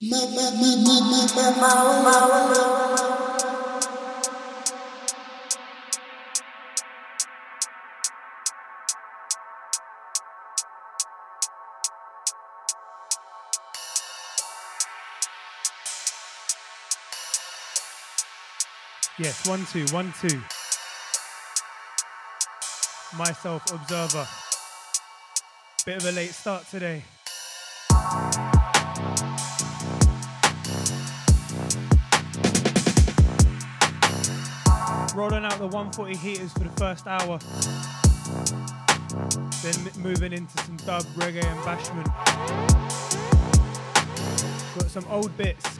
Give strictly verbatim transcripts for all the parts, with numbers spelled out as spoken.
Yes, one, two, one, two. Myself, Observer. Bit of a late start today. Rolling out the one forty heaters for the first hour. Then moving into some dub, reggae and bashment. Got some old bits.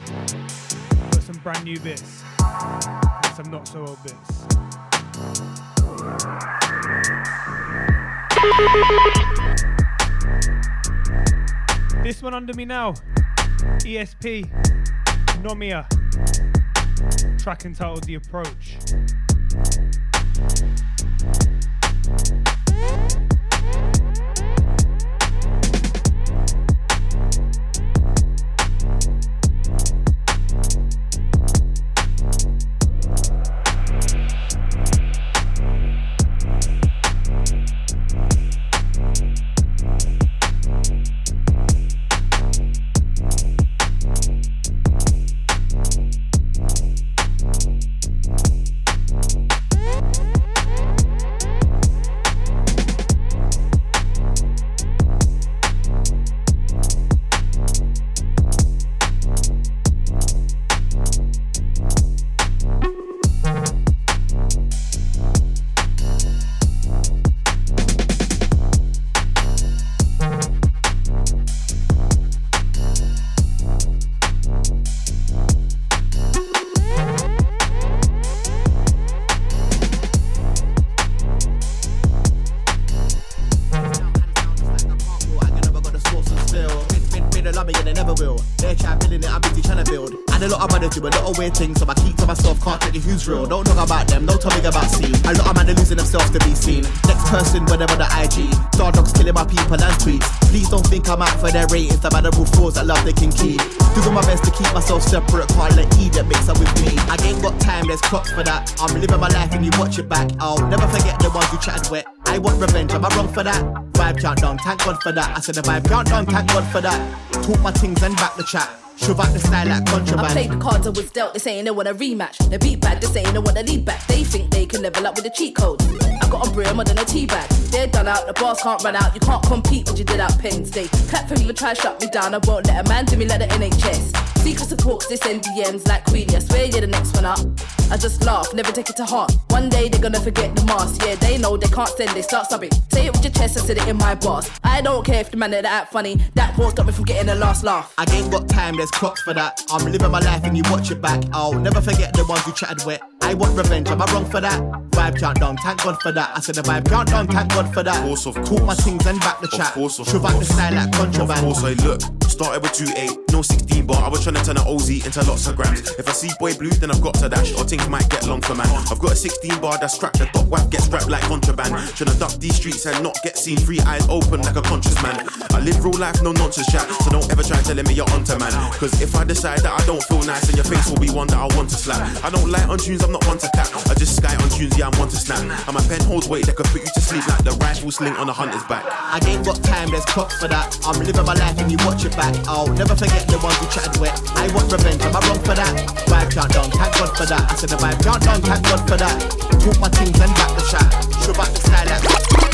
Got some brand new bits. And some not so old bits. This one under me now. E S P, Nomia. Track entitled The Approach. Things, so I keep to myself, can't tell you who's real. Don't talk about them, don't talk about scene. A lot of men are losing themselves to be seen. Next person, whatever the I G. Star dogs killing my people and tweets. Please don't think I'm out for their ratings. The manable fools that love they can keep. Doing my best to keep myself separate. Can't let either mix up with me. I ain't got time, there's clocks for that. I'm living my life and you watch it back. I'll never forget the ones who chatted wet. I want revenge, am I wrong for that? Vibe countdown, thank God for that. I said the vibe countdown, thank God for that. Talk my things and back the chat. Shove out the style like contraband. I played the cards I was dealt, they saying they want a rematch. They beat back, they saying they want a lead back. They think they can level up with a cheat code. I got a brim, I done a tea bag. They're done out, the bars can't run out. You can't compete what you did out Penn State. Clap for me, try shut me down. I won't let a man do me like the N H S. Secrets of talks, they send D Ms like Queenie. I swear you're the next one up. I just laugh, never take it to heart. One day they're gonna forget the mask. Yeah, they know they can't send, they start subbing. Say it with your chest, I said it in my bars. I don't care if the man that act funny. That pause got me from getting the last laugh. I ain't got time, there's clocks for that. I'm living my life and you watch it back. I'll never forget the ones who chatted wet. I want revenge, am I wrong for that? Vibe countdown, thank God for that. I said the vibe countdown, thank God for that. Course, of course. Talk my things and back the chat. Shove out the style like contraband. Of course, I look. Started with two eight, no sixteen bar. I was trying to turn an O Z into lots of grams. If I see boy blue, then I've got to dash. Or things might get long for man. I've got a sixteen bar that's cracked. The top wife gets wrapped like contraband. Trying to duck these streets and not get seen. Three eyes open like a conscious man. I live real life, no nonsense chat. So don't ever try telling me you're onto man. Cause if I decide that I don't feel nice, then your face will be one that I want to slap. I don't lie on tunes, I'm not one to cap. I just sky on tunes, yeah, I'm one to snap. And my pen holds weight that could put you to sleep like the rifle sling on a hunter's back. I ain't got time, there's clocks for that. I'm living my life and you watch it back. I'll never forget the ones who chatted wet. I want revenge, am I wrong for that? Vibe can't down, thank God for that. I said the vibe can't down, thank God for that. Talk my things and back the chat. Show back the style like...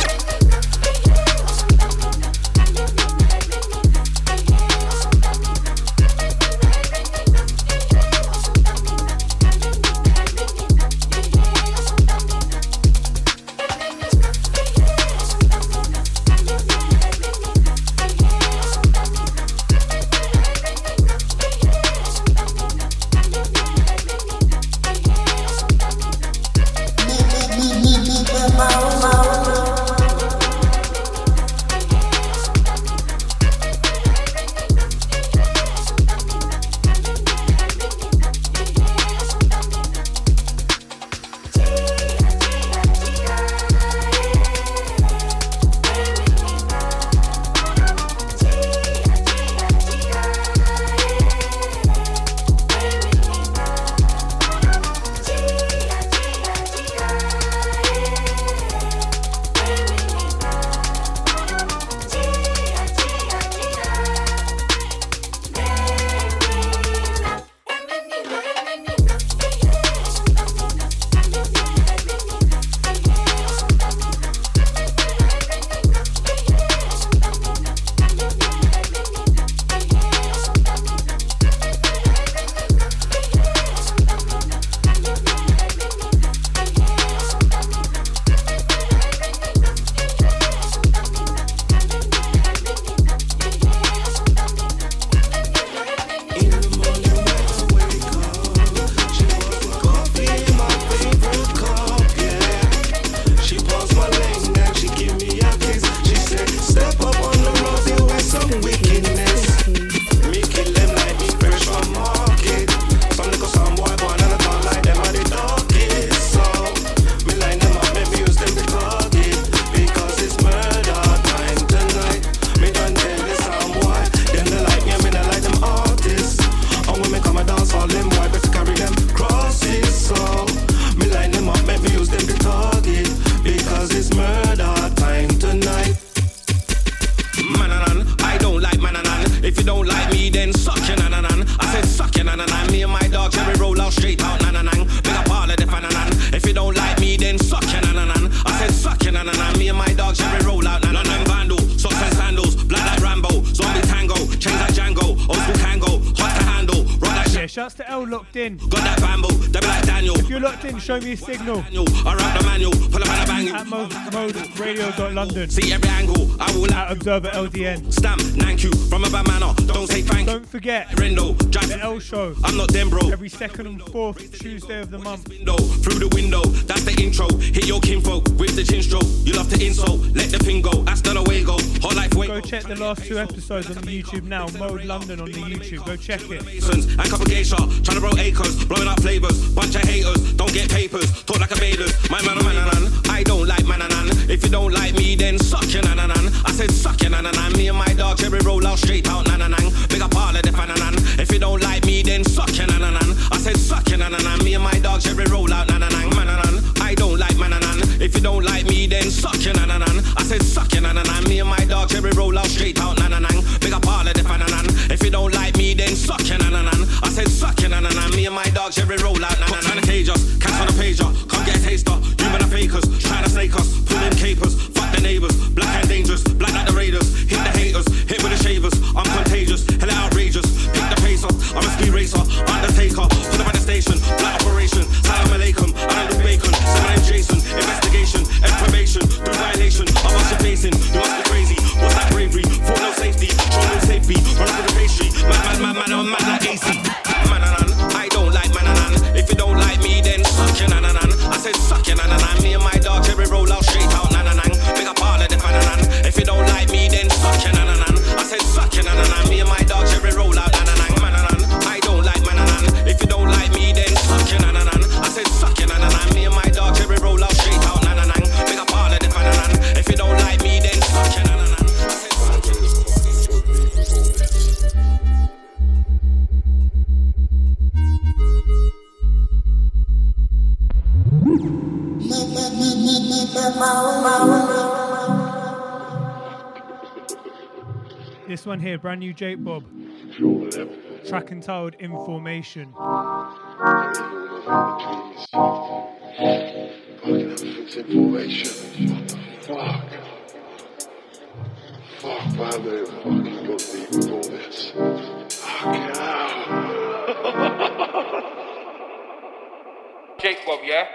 Mama, mama, mama. like me, then suck your nananan. I said suck your nananan. Me and my dog Jerry roll out straight out nananan. Big up all of the fananan. If you don't like me, then suck your nananan. I said suck your nananan. Me and my dog Jerry roll out nananan. Vandal, socks and sandals, blood like Rambo, zombie tango, chains like Django, old school tango, hot to handle, rock that shit. Yeah, shouts to L locked in. Got that bamboo, they be like Daniel. If you're locked in, show me a signal. I rap the manual, pull up on a bang. At Mode, Mode Radio. London. See every angle, I will at Observer L D N. Stamp, Nanku, from a bad manner. Don't say thank you. Don't forget Rendo, the L show. I'm not them bro. Every second and fourth Tuesday of the month. Window, through the window, that's the intro. Hit your kinfolk with the chin stroke. You love to insult, let the pin go. That's not a way go. Hot like way. Go check the last two episodes on YouTube now. Mode London on the YouTube. Go check it. And couple geisha, trying to roll acres, blowing out flavors. Bunch of haters, don't get papers. Talk like a baiters. My man, man, man, I don't like mananan. If you don't like me, then suck your nananan. I said suck your nananan. Me and my dog Jerry roll out straight out nananan. Big up all of the fananan. If you don't like me, then suck your nananan. I said suck your nananan. Me and my dog Jerry roll out nananan. Mananan, I don't like mananan. If you don't like me, then suck your nananan. I said suck your nananan. Me and my dog Jerry roll out straight out nananan. Big up all of the fananan. If you don't like me, then suck your nananan. I said suck your nananan. Me and my dog Jerry roll out nananan. Cops on the cage us, cats on the pager. Come get a taster. You men are fakers, trying to snake us, pulling capers. Fuck the neighbours, black and dangerous, black like the raiders. Hit the haters, hit with the shavers. I'm contagious, hella outrageous. Pick the pace up, I'm a ski racer, undertaker. Put up at the station, black operation. Salam alaikum, I don't do bacon. Salam Jason, investigation, information. Do violation, I watch your facing. You must be crazy, what's that bravery? For no safety, control no safety. Run through the pastry, man, man, man, man, I'm mad like A C. Mananan, I don't like mananan. If you don't like me, then suck your nananan. I said suck your nananan. Me and my dog Jerry roll out straight out nananan. Big up all of the fananan. If you don't like me, then suck your nananan. I said suck your nananan. Me and my dog Jerry roll out nananan. Mananan, I don't like mananan. If you don't like me, then suck your nananan. I said suck your nananan. Me and my dog Jerry roll out straight out nananan. Big up all of the fananan. If you don't like me, then suck your nananan. This one here, brand new Jake Bob. Track entitled Information. Fuck. Fuck, why they fucking go deep with all this? Fuck out. Jake Bob, yeah?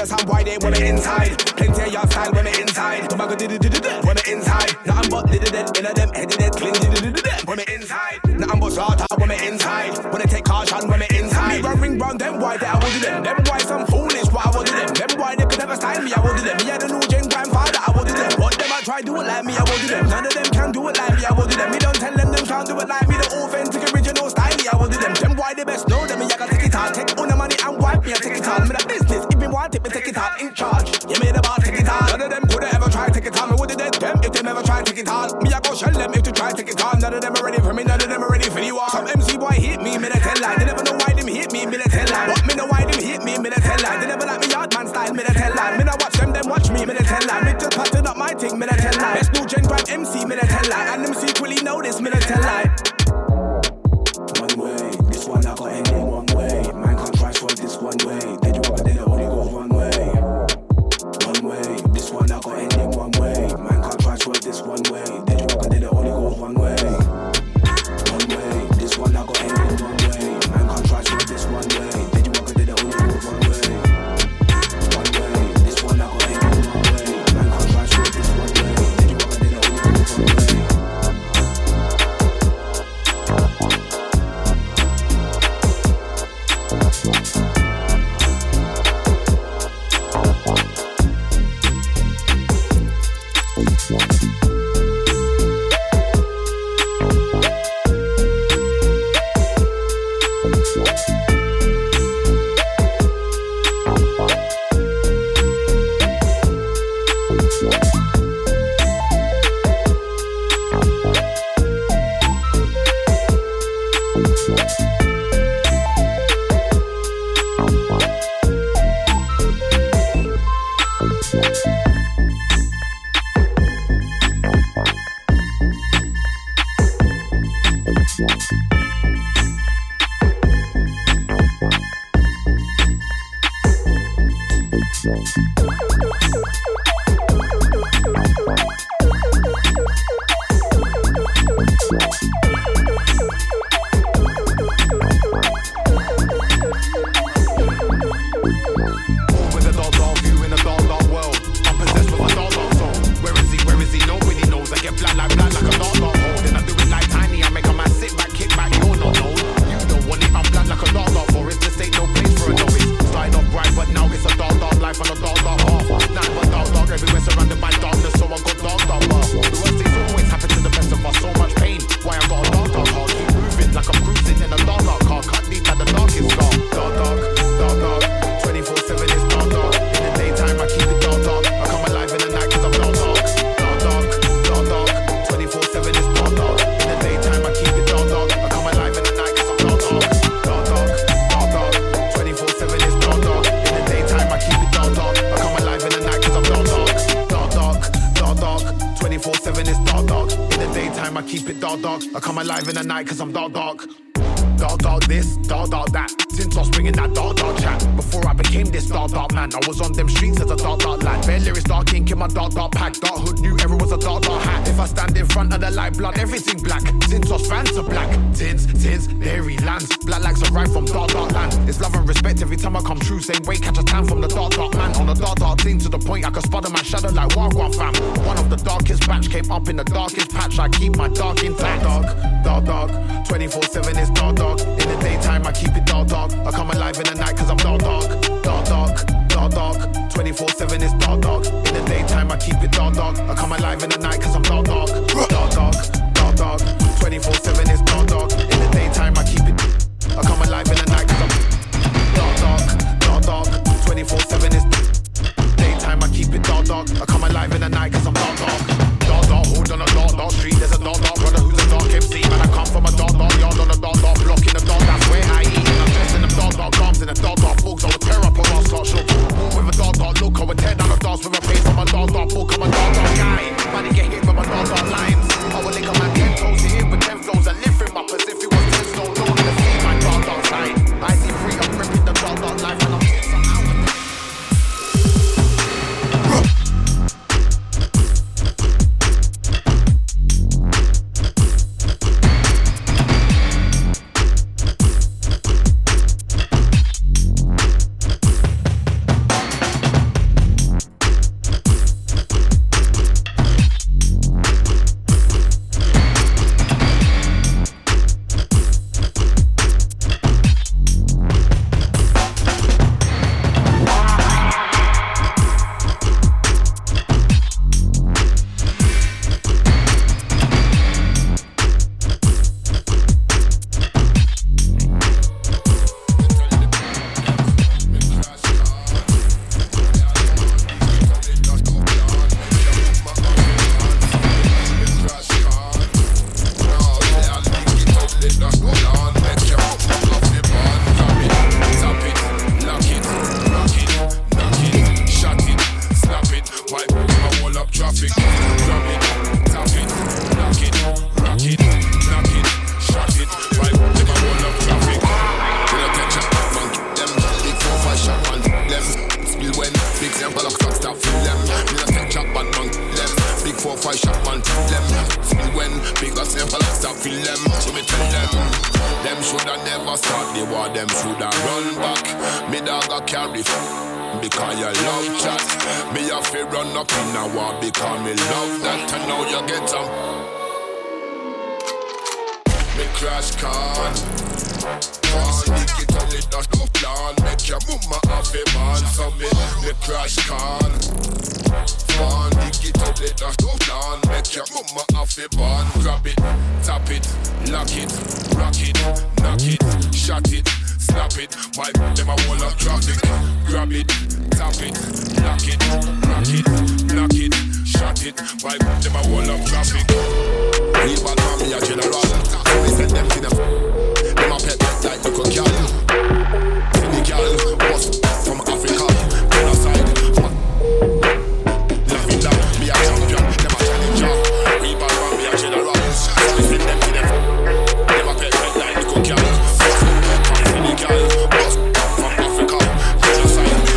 the sound, why they wanna inside? Plenty of y'all style when they inside. Come on, go do do do do do. When they inside. Now I'm but little dead, inner them, headed it, clean do do do do. When they inside. Now I'm but slaughter when they inside. When they take caution when they inside. Me ring round them, why that I will do them. Them why some foolish, why I will do them. Them why they could never style me, I will do them. Me and the new gen grandfather, I will do them. What them I try do it like me, I will do them. None of them can do it like me, I will do them. Me don't tell them them can't do it like me. The authentic original style me, I will do them. Them why they best know them, me I can take it out. Take all the money and wipe me, I take it out. Me the business. Why take me take it out in charge? You made a bar take it out. None of them could ever try take it on. Me would have dead them if they never try take it on. Me I go shell them if they try take it on. None of them are ready for me, none of them are ready for you all. Some M C boy hit me, me the tell line. They never know why them hit me, me the tell line. What me know why them hit me, me the tell line. They never like me yard man style, me the tell line. Me not watch them, them watch me, me the tell line. Me just pattern up my thing, me the tell line. Best new gen grand M C, me the tell line. And them secretly know this, me the tell line. One way, this one I got ending one way. Man can't try for this one way. can't stop from them. Me not take chop and none them. Big four five shop and tell them. Feel when big us never like stop feel them. So me tell them, them shoulda never start the war. Them shoulda run back. Me dog a carry. Because you love chat. Me a fi run up in a war because me love that. And now you get them. Me crash car. Pass it, it on it, not no plan. Make your mama have a man. So me, me crash car. Fun, it on it, not no plan. Make your mama have a man. Grab it, tap it, lock it, rock it, knock it, shot it, snap it. My them a wall of traffic. Grab it, tap it, lock it, rock it, knock it, shot it. My them a wall of traffic. We bad man, me a general. We send them to the. Them a pet back like you could kill. Senegal, boss from Africa, genocide. Laughing down, be a champion, them a challenger. We bad man, be a general. We send them to them. Them a pet back like you could kill. Senegal, boss from Africa, genocide.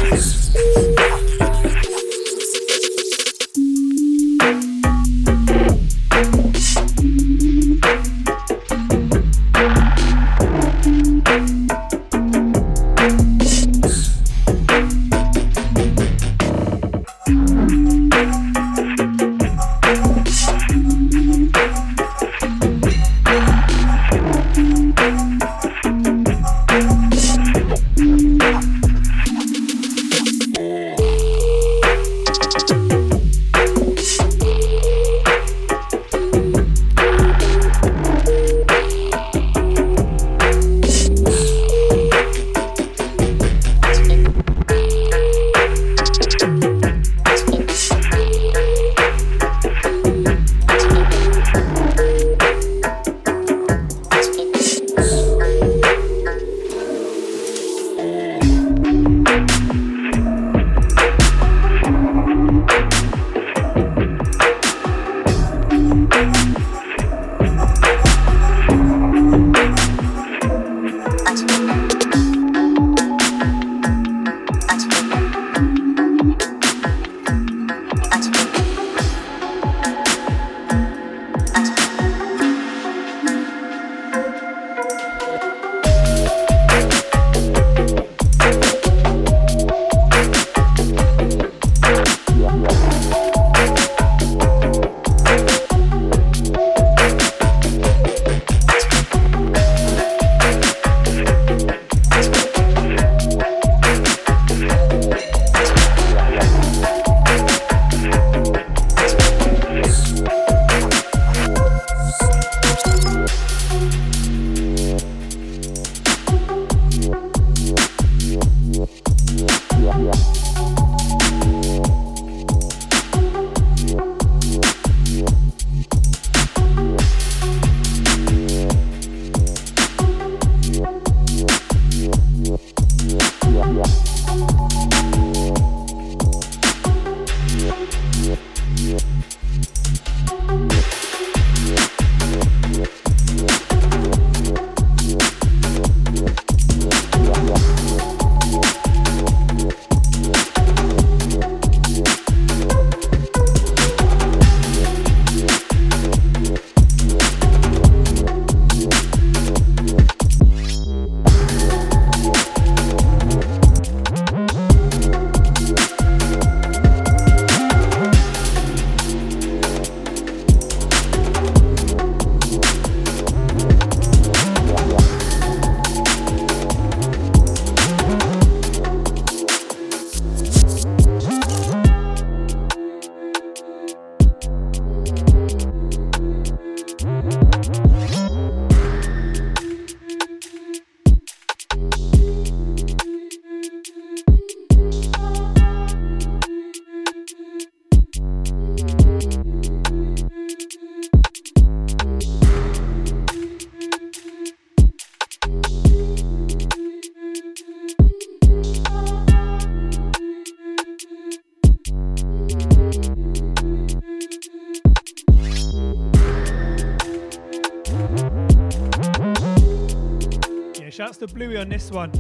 Shouts to Bluey on this one.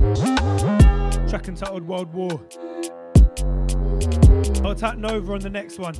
Track entitled World War. Contact Nova on the next one.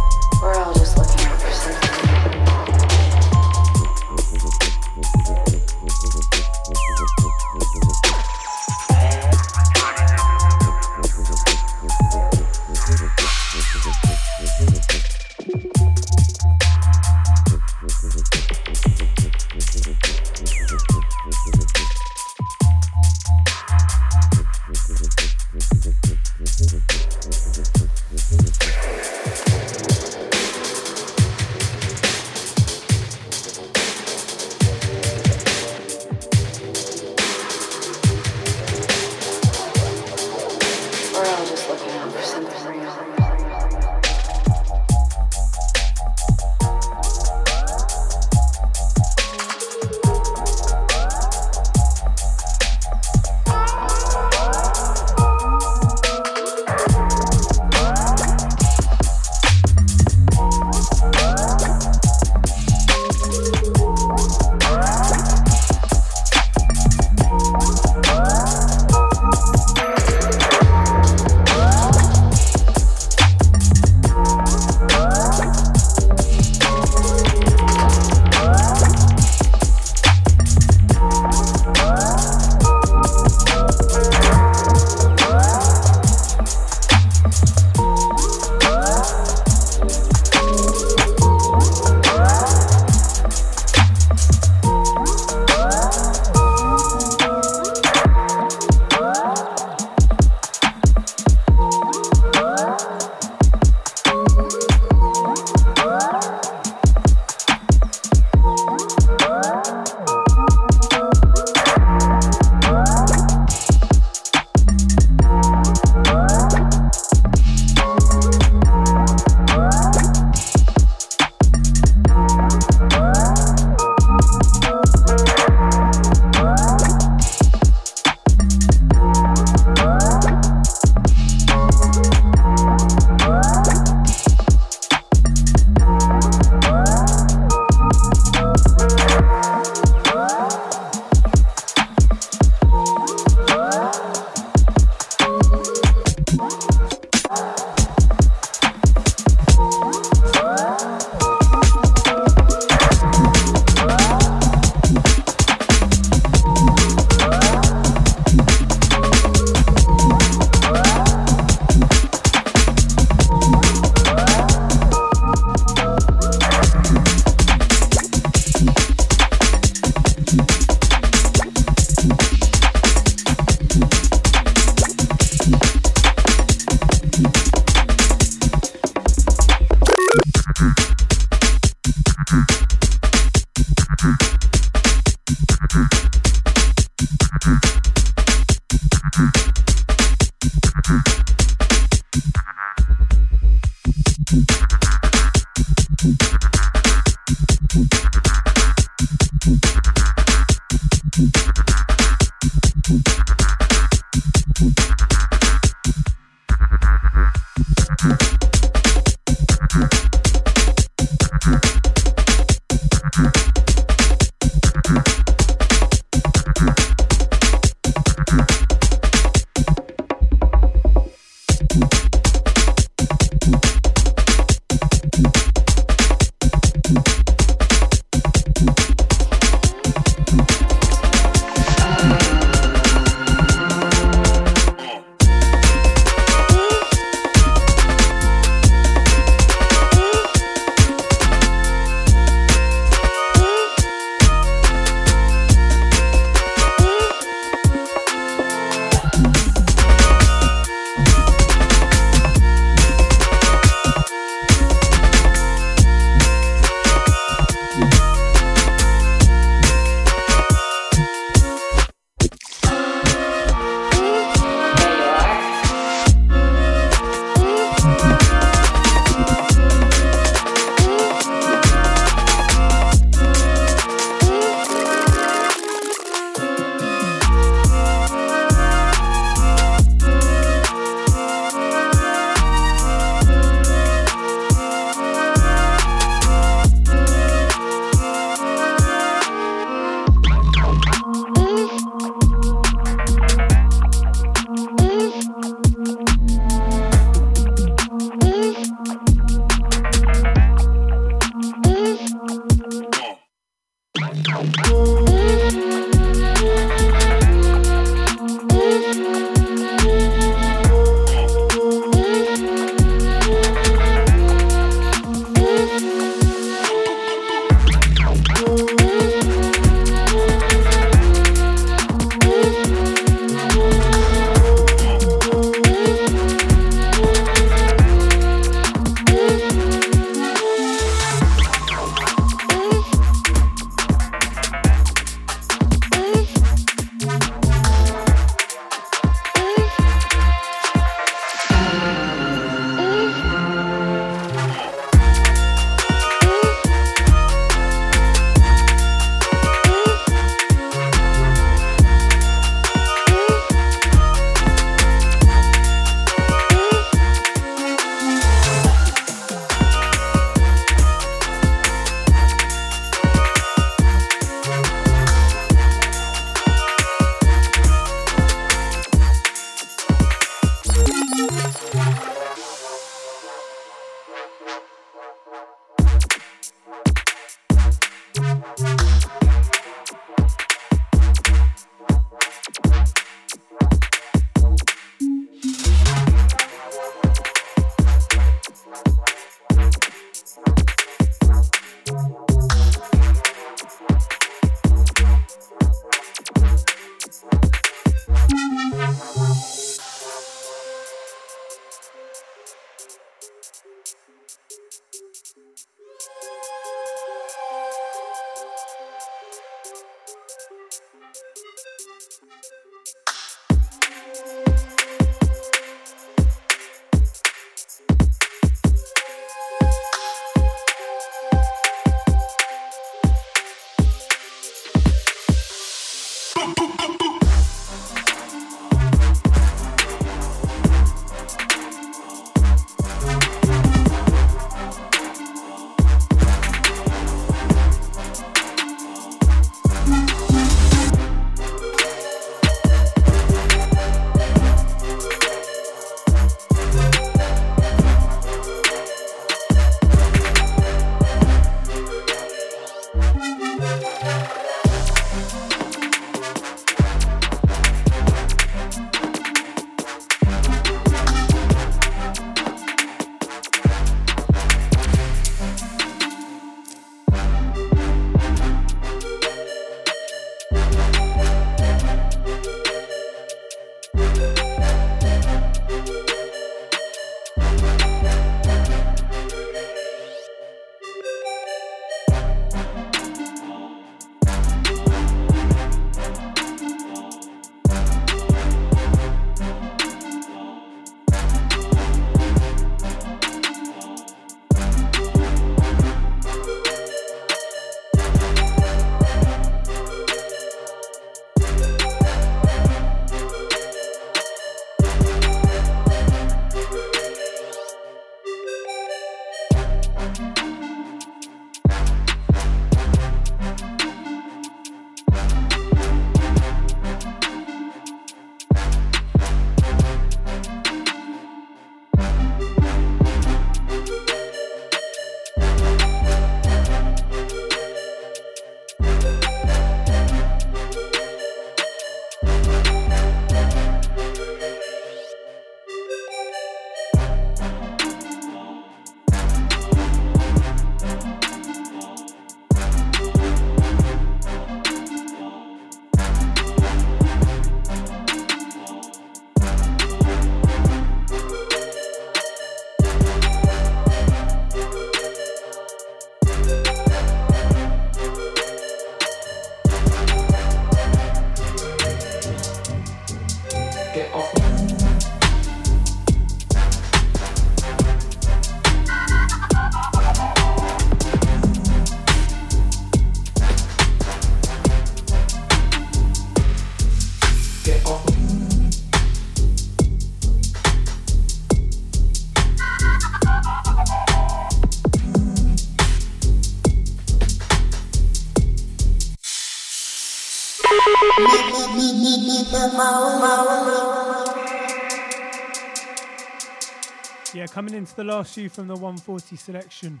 Yeah, coming into the last few from the one forty selection.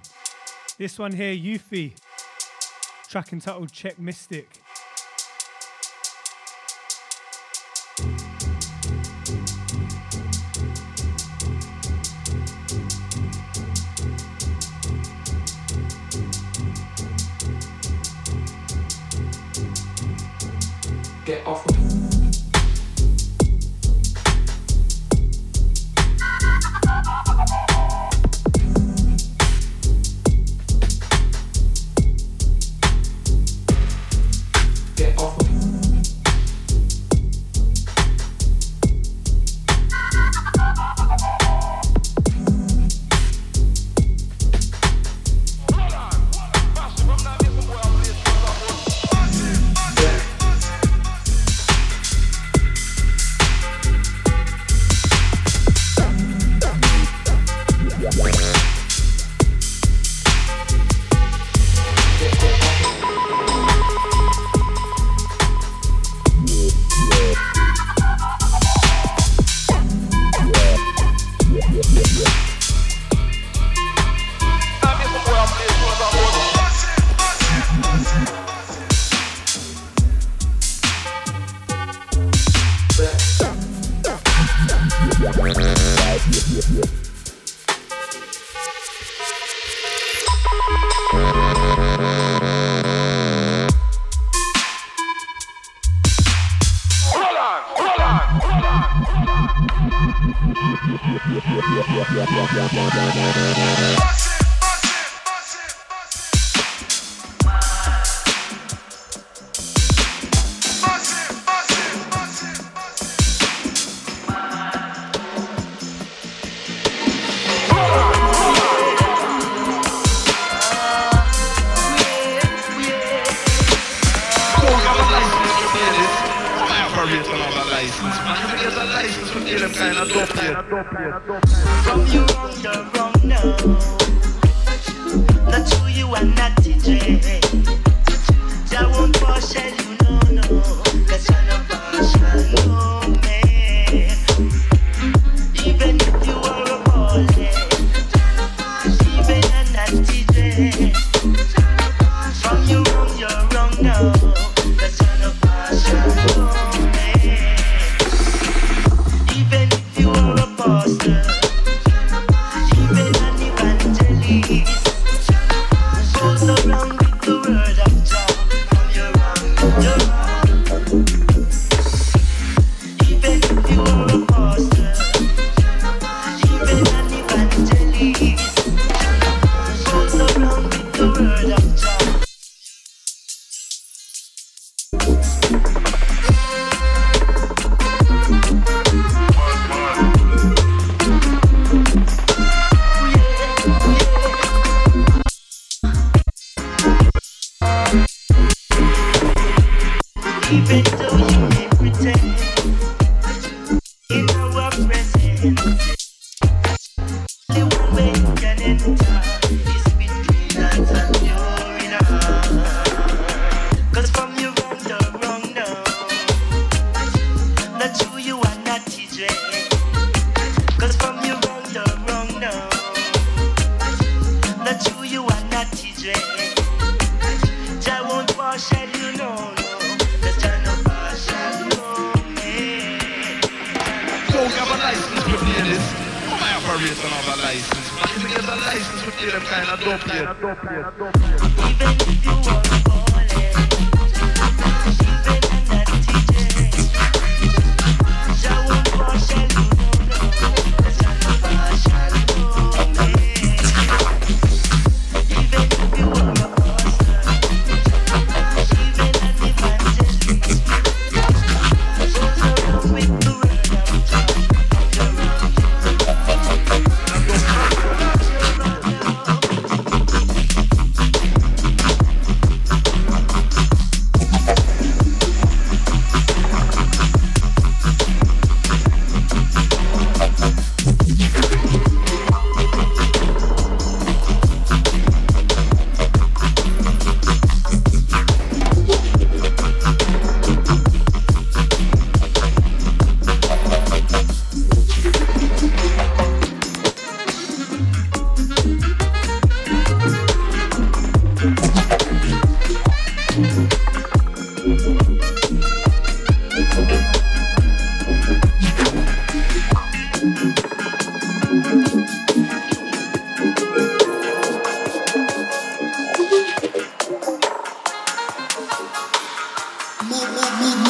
This one here, Yuffie. Track entitled Check Mystic. Get off me.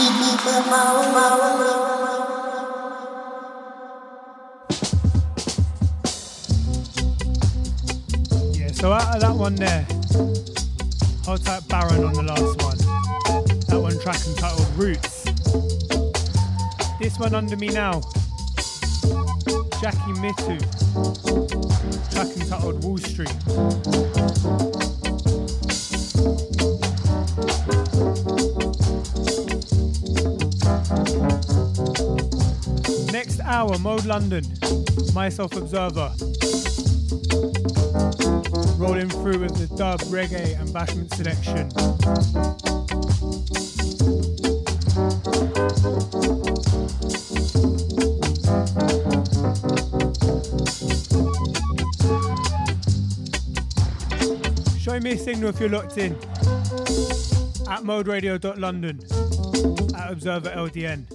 Yeah, so out of that one there, hold tight Baron on the last one. That one track entitled Roots. This one under me now, Jackie Mitu, track entitled Wall Street. Next hour, Mode London, myself Observer. Rolling through with the dub, reggae and bashment selection. Show me a signal if you're locked in. At mode radio dot london, at Observer L D N.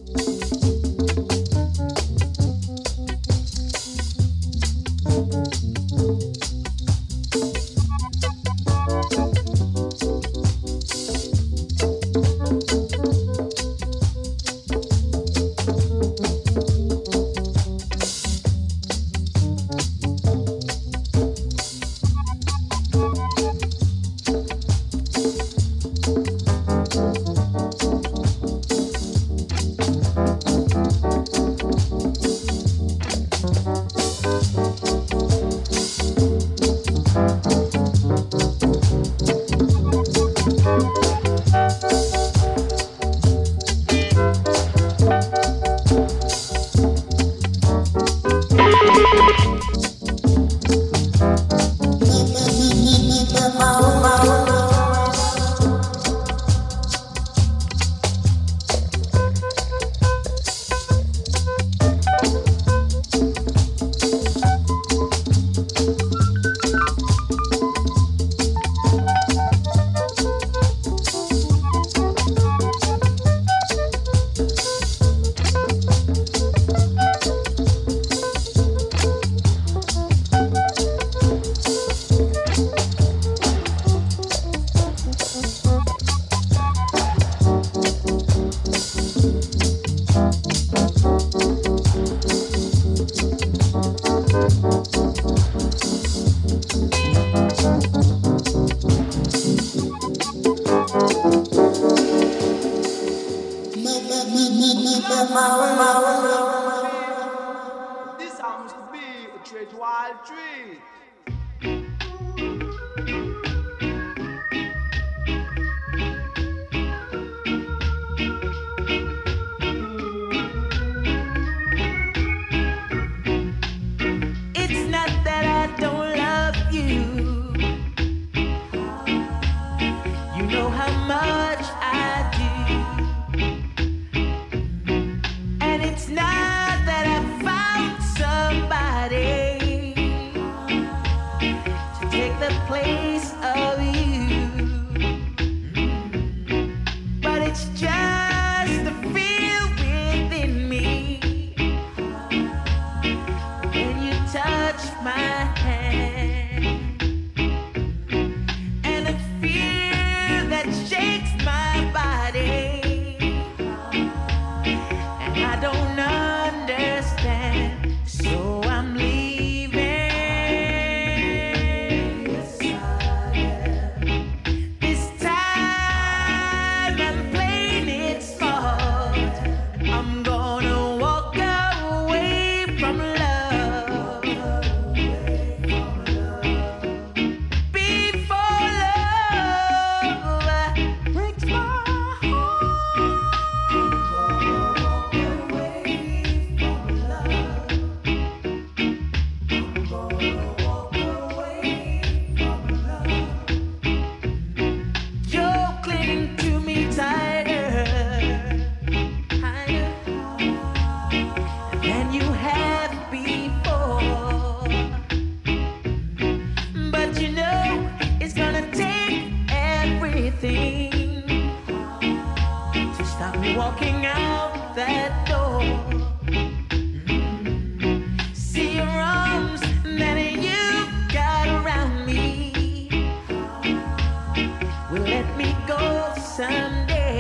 Let me go someday.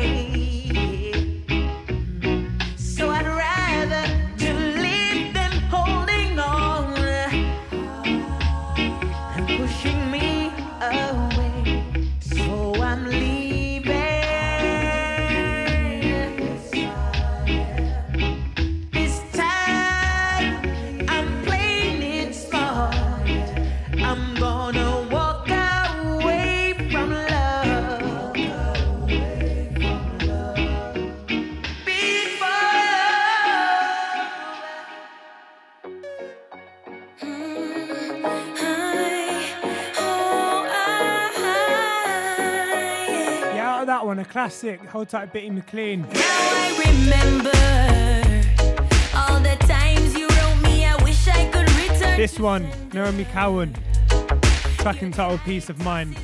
classic. Hold tight, Bitty McLean. Now I remember all the times you wrote me. I wish I could return. This one, Naomi Cowan. Track entitled Peace of Mind.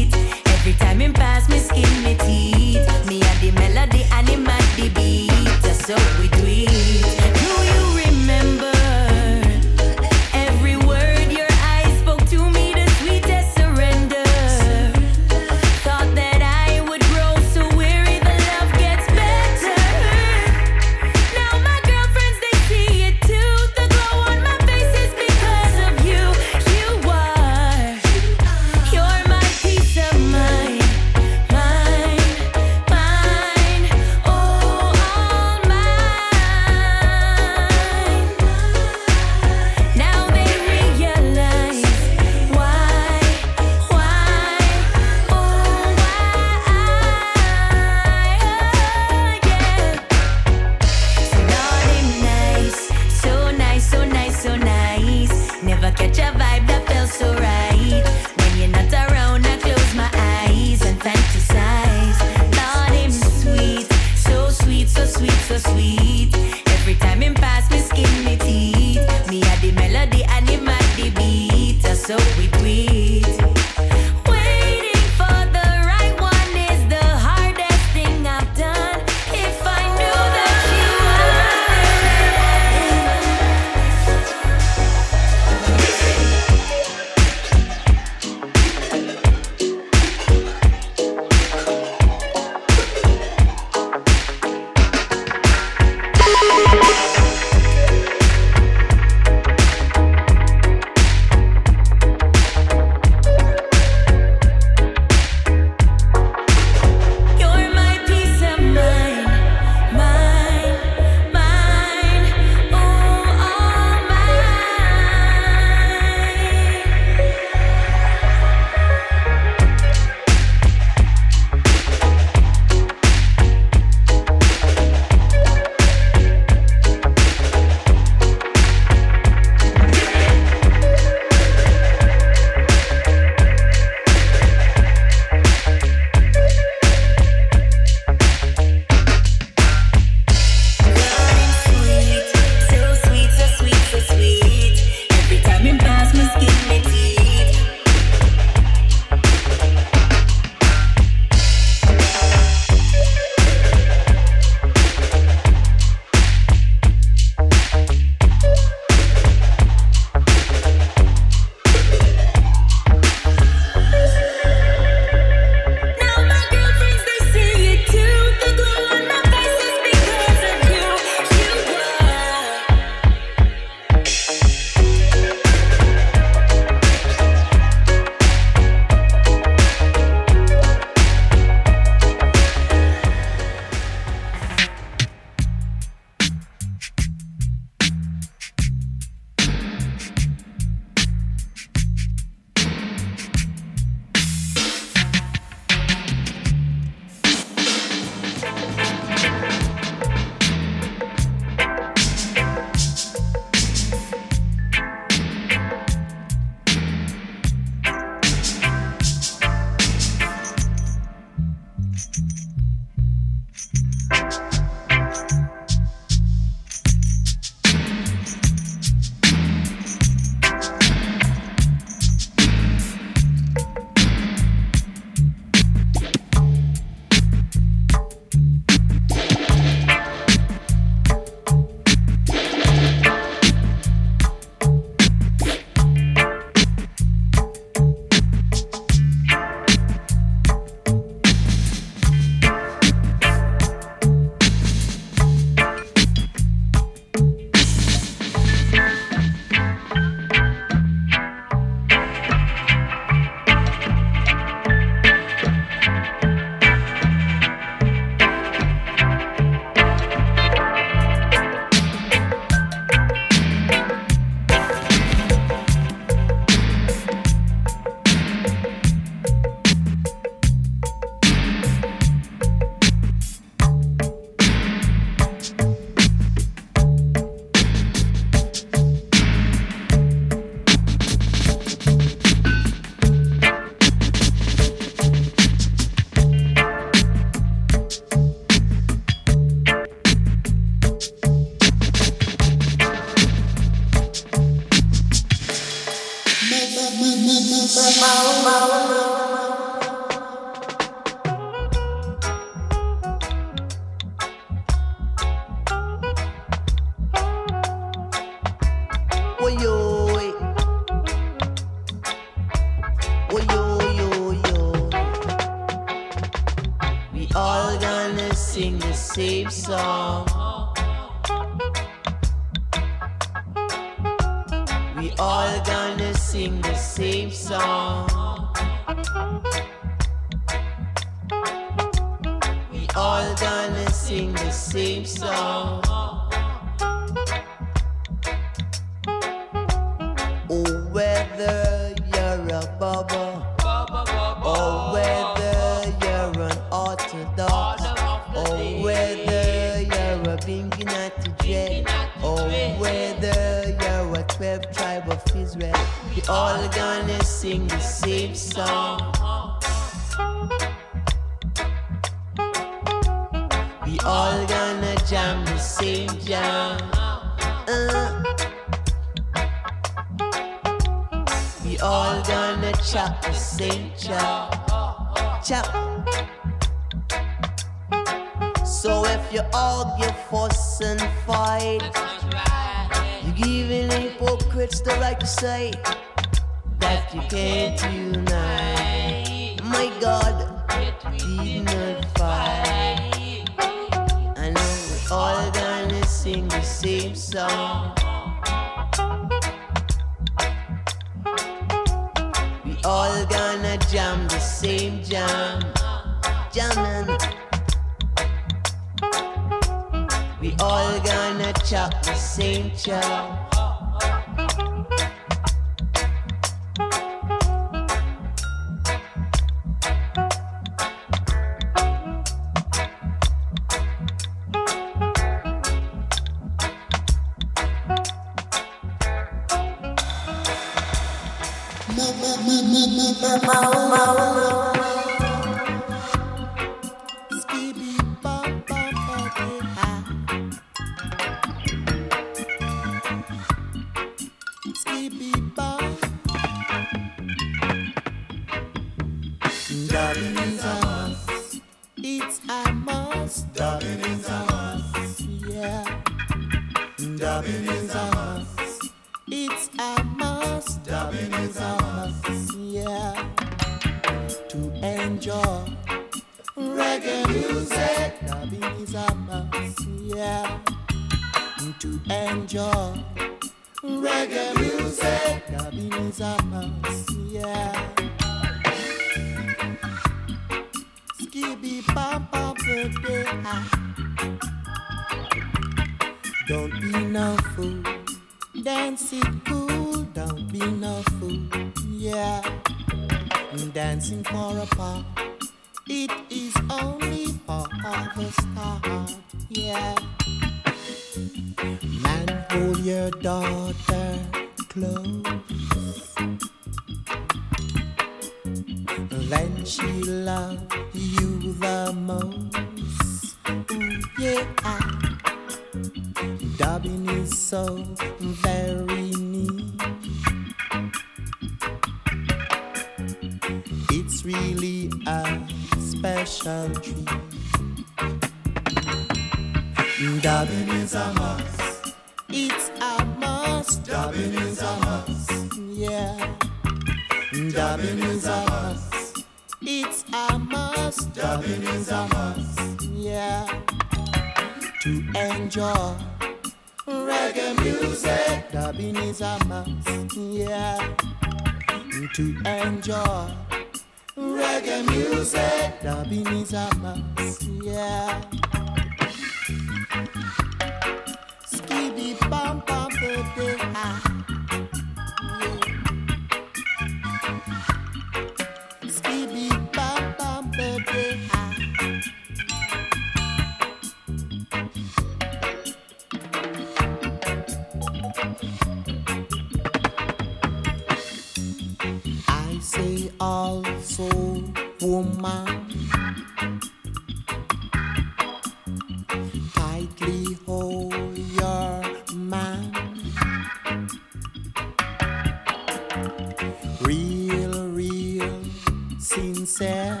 himself.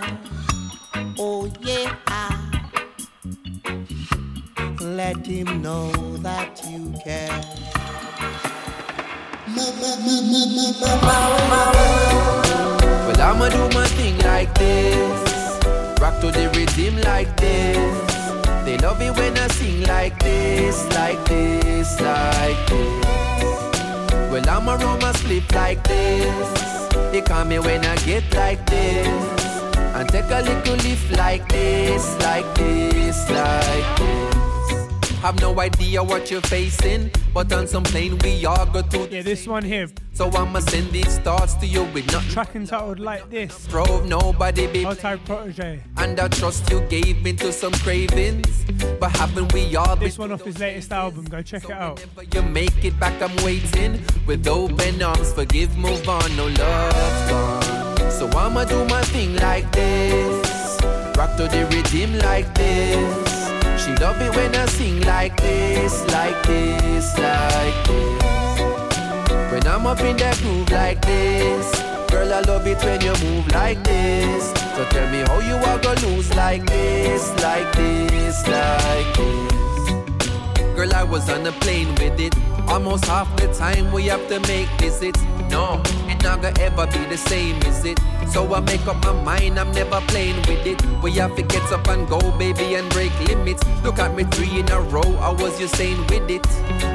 Oh yeah, let him know that you care. Well, I'ma do my thing like this, rock to the rhythm like this. They love it when I sing like this, like this, like this. Well, I'ma roll my sleep like this. They call me when I get like this, and take a little lift like this, like this, like this. Have no idea what you're facing, but on some plane we all go through. Yeah, this one here. So I'ma send these thoughts to you with nothing. Track entitled like this. Drove nobody be protege. And I trust you gave me to some cravings, but haven't we all been? This one off his latest album, go check it out. You make it back, I'm waiting with open arms. Forgive, move on, no love's gone. So I'ma do my thing like this, rock to the rhythm like this. She love it when I sing like this, like this, like this. When I'm up in that groove like this, girl, I love it when you move like this. So tell me how you are gonna lose like this, like this, like this. Girl, I was on a plane with it. Almost half the time we have to make visits. No, it not gonna ever be the same, is it? So I make up my mind, I'm never playing with it. We have to get up and go, baby, and break limits. Look at me, three in a row, how was you saying with it?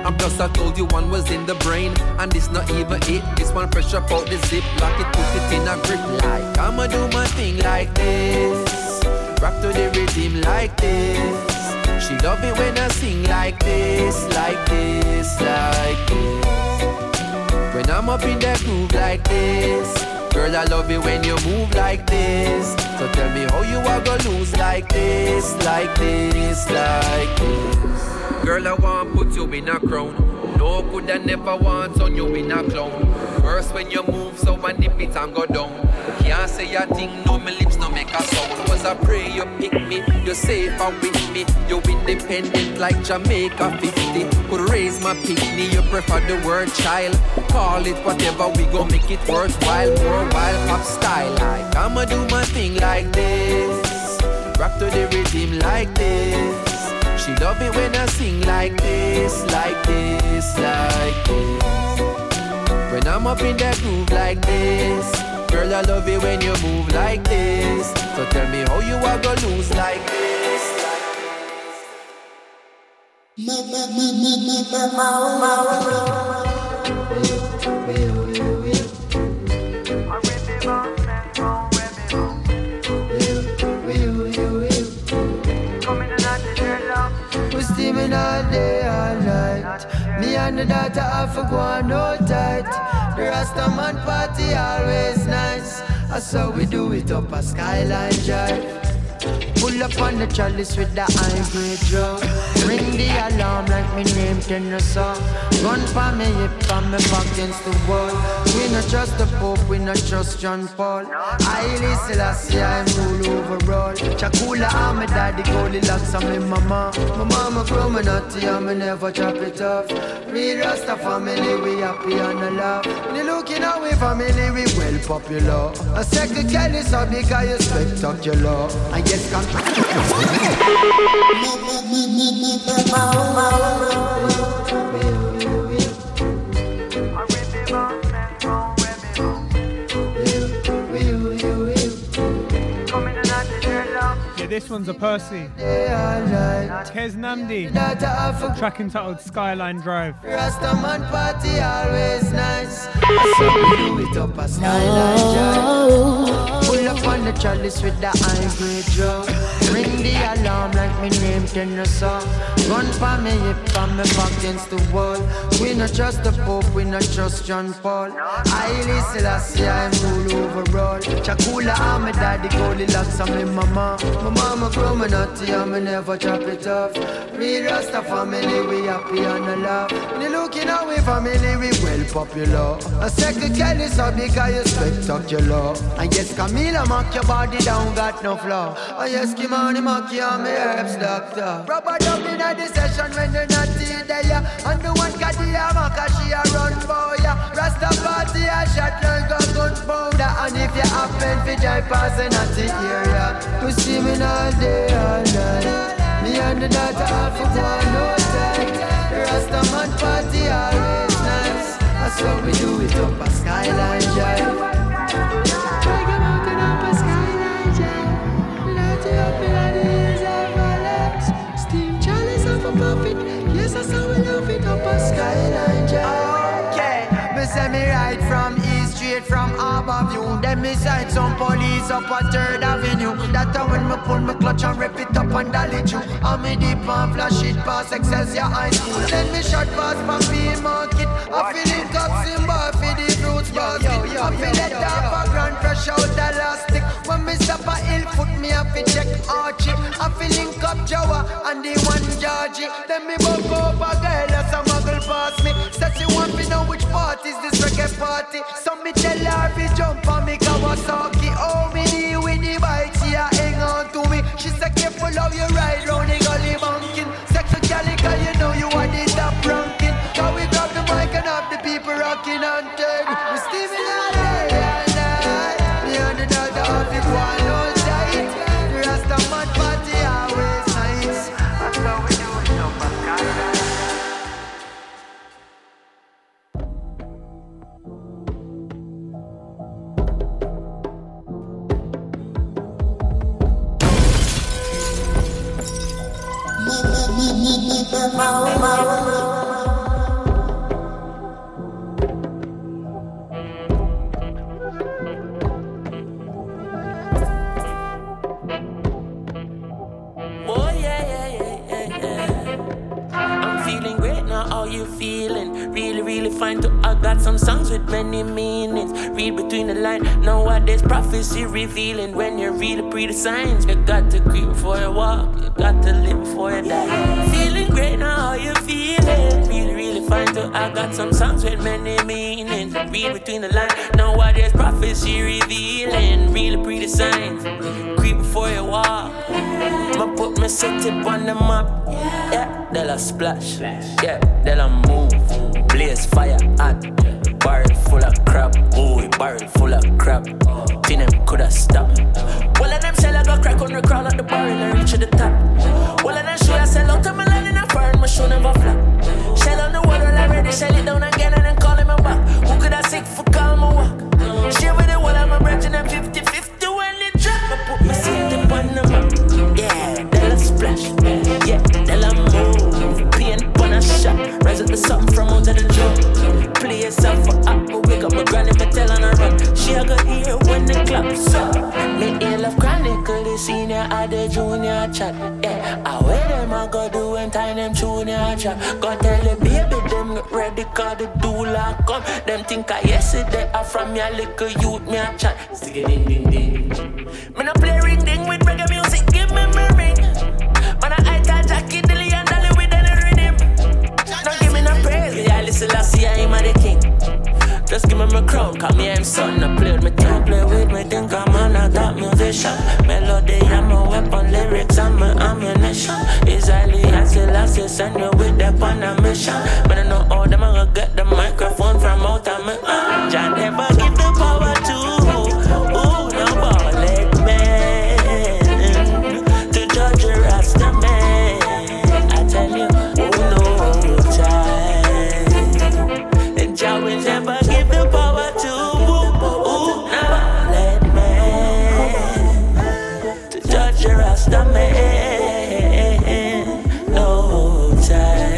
And plus I told you one was in the brain, and it's not even it. This one fresh up out the zip, lock it, put it in a grip like. I'ma do my thing like this, rock to the rhythm like this. She love it when I sing like this, like this, like this. When I'm up in that groove like this, girl, I love it when you move like this. So tell me how you are gonna lose like this, like this, like this. Girl, I want put you in a crown. No good I never want on you in a clown. First when you move, so my nip it and go down. Can't say a thing, no, my lips no make a sound. Was I pray you pick me, you safe and with me. You independent like Jamaica fifty. Could raise my picnic, you prefer the word child. Call it whatever, we gon' make it worthwhile. Worldwide pop style, like I'ma do my thing like this, rock to the rhythm like this. She love it when I sing like this, like this, like this. When I'm up in that groove like this, girl, I love it when you move like this. So tell me how you are gonna lose like this. We're steaming all day, all night. Me and the daughter have a guan no tight. The Rasta man party always nice. I saw we do it up a skyline drive. Pull up on the chalice with the eyes we draw. Ring the alarm like me name Tennessee. Gun for me hip and me back against the wall. We no trust the Pope, we no trust John Paul. Haile Selassie, I'm rule overall. Chakula and me daddy, Goldilocks and me mama. My mama grow me naughty and me never chop it off. We Rasta family, we happy and alive. When you look in our family, we well popular. I second Kelly sub because you spectacular. I guess come. Yeah, this one's a Percy. Kez Namdi. Track entitled Skyline Drive. Rastaman party always nice. I we do it up a skyline drive. Pull up on the chalice with the eyes we draw. Ring the alarm like me name Tennessee. Gun for me hip and me back against the wall. We no trust the Pope, we no trust John Paul. Haile Selassie, I'm rule overall. Chakula and me daddy, Goldilocks and me mama. My mama grow me naughty and me never chop it off. We Rasta family, we happy and alive. When you look in our family, we well popular. A second Kelly sub because you spectacular. And yes, Camila mark your body down, got no flaw. Oh yes, Kim money monkey on me herbs doctor. Proper dumb in a session when they're not in there. And the one got the hammer cause she a run for ya. Rasta party a shot like a gunpowder. And if you have open for joy passing at the area. You see me all day, all night. Me and the daughter have it all, no time. The Rastaman party always nice. That's what we do it up a skyline drive. Take a mountain up a skyline drive. Let it up in the hills of Alex. Steve Charles up a puppet. Yes, I saw we love it up a skyline drive. Okay, me send me right from from Harborview, then me sight some police up on Third Avenue. That time when me pull me clutch and rip it up and dolly you. And me deep and flash it past Excelsior High School. Then me shot past Papi Market. I feel it up Simba for the fruits basket. I feel it up a grand fresh out elastic. When me stop a hill foot, me have to check Archie. I feel link up Jawa and the one Georgie. Then me bump up a girl as a muggle past me. Says she want me know which part is this reggae party. So me tell her fi jump on me Kawasaki. Oh me knee with the bike, she a hang on to me. She say careful how you ride round the gully bunkin'. Sexy calico, you know you are the top ranking. Cause we grab the mic and have the people rocking and turn. We steam in all day and night. Me and the daughter of the one all tight. The rest of my party always nice. That's how we do it up on Skyline. Mode, oh, yeah, yeah, yeah, yeah, yeah. I'm feeling great now, how you feeling? Really, really fine too. I got some songs with many meanings. Read between the lines. Nowadays prophecy revealing. When you really read the signs, you got to creep before you walk. You got to live before you die. Feeling great now, how you feeling? Really, really fine too. I got some songs with many meanings. Read between the lines. Nowadays prophecy revealing. Really pretty signs. Creep before you walk. I'ma put my city on the map. Yeah, they'll a splash. Yeah, they'll a move. Blaze fire at. Barrel full of crap. Oh, barrel full of crap. Think them coulda stopped. Well, of them sell I got crack on the crawl at the barrel and reach to the top. Well, of them show I sell out to my land in a foreign, my shoe never flop. Shell on the water already, shell it down again and then call him a back. Who could I sick for call my walk? Share with the wall of my branch and I'm fifty-fifty when it drop. I put my seat upon the map. Yeah, they'll splash. Yeah, they'll move. Paint on a shot. Rise up to something from out of the jaw. Play yourself for up, but wake up my granny, but tell on her run. She a good ear when the claps up. Me ear love chronicle, the senior at the junior chat. Yeah, I wear them, I go do and tie them junior chat. Go tell the baby, them get ready, cause the doula come. Them think I yesterday, I from your little youth, me a chat. Stick it ding ding ding. Me no play ring ding with reggae music, give me my ring. Man, I tell Jackie Dilly and Dolly with any rhythm. Now give me no praise, yeah, listen, I see I'm a the king. Just give me my crown, cause me I'm son. I play with my thing, play with my thing, cause man I got musician. Melody, I'm a weapon, lyrics, I'm my ammunition. Israeli, I still I still send you with that on a mission. But I know all them, I get the microphone from out of me. uh, Jah never give the power to ooh, no ball like men to judge a Rasta man. I tell you, oh no, child, and Jah will never give the power to ooh, no ball like men to judge a Rasta man. No child,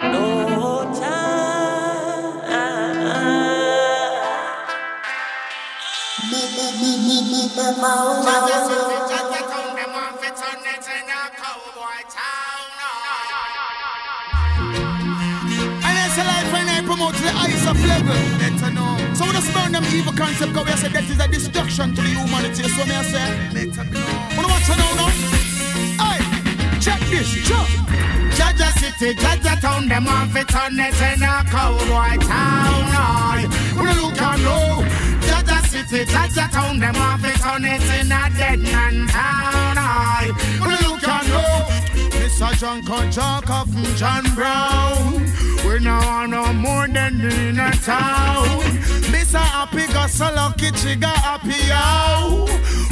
no child. Promote to the highest of level. Better know. So we just burn them evil concept, because we say that is a destruction to the humanity. So me I say, better know. Wanna watch it now, no? Hey, check this, jump. Jaja city, Jaja town, them on fit on it in a cowboy town. I wanna look and know. Jaja city, Jaja town, them on fit on it in a dead man town. I wanna look and know. Mister John Conchaka from John Brown. We now are no more than in a town. Miss Sasha happy, got so lucky, she got happy, yow.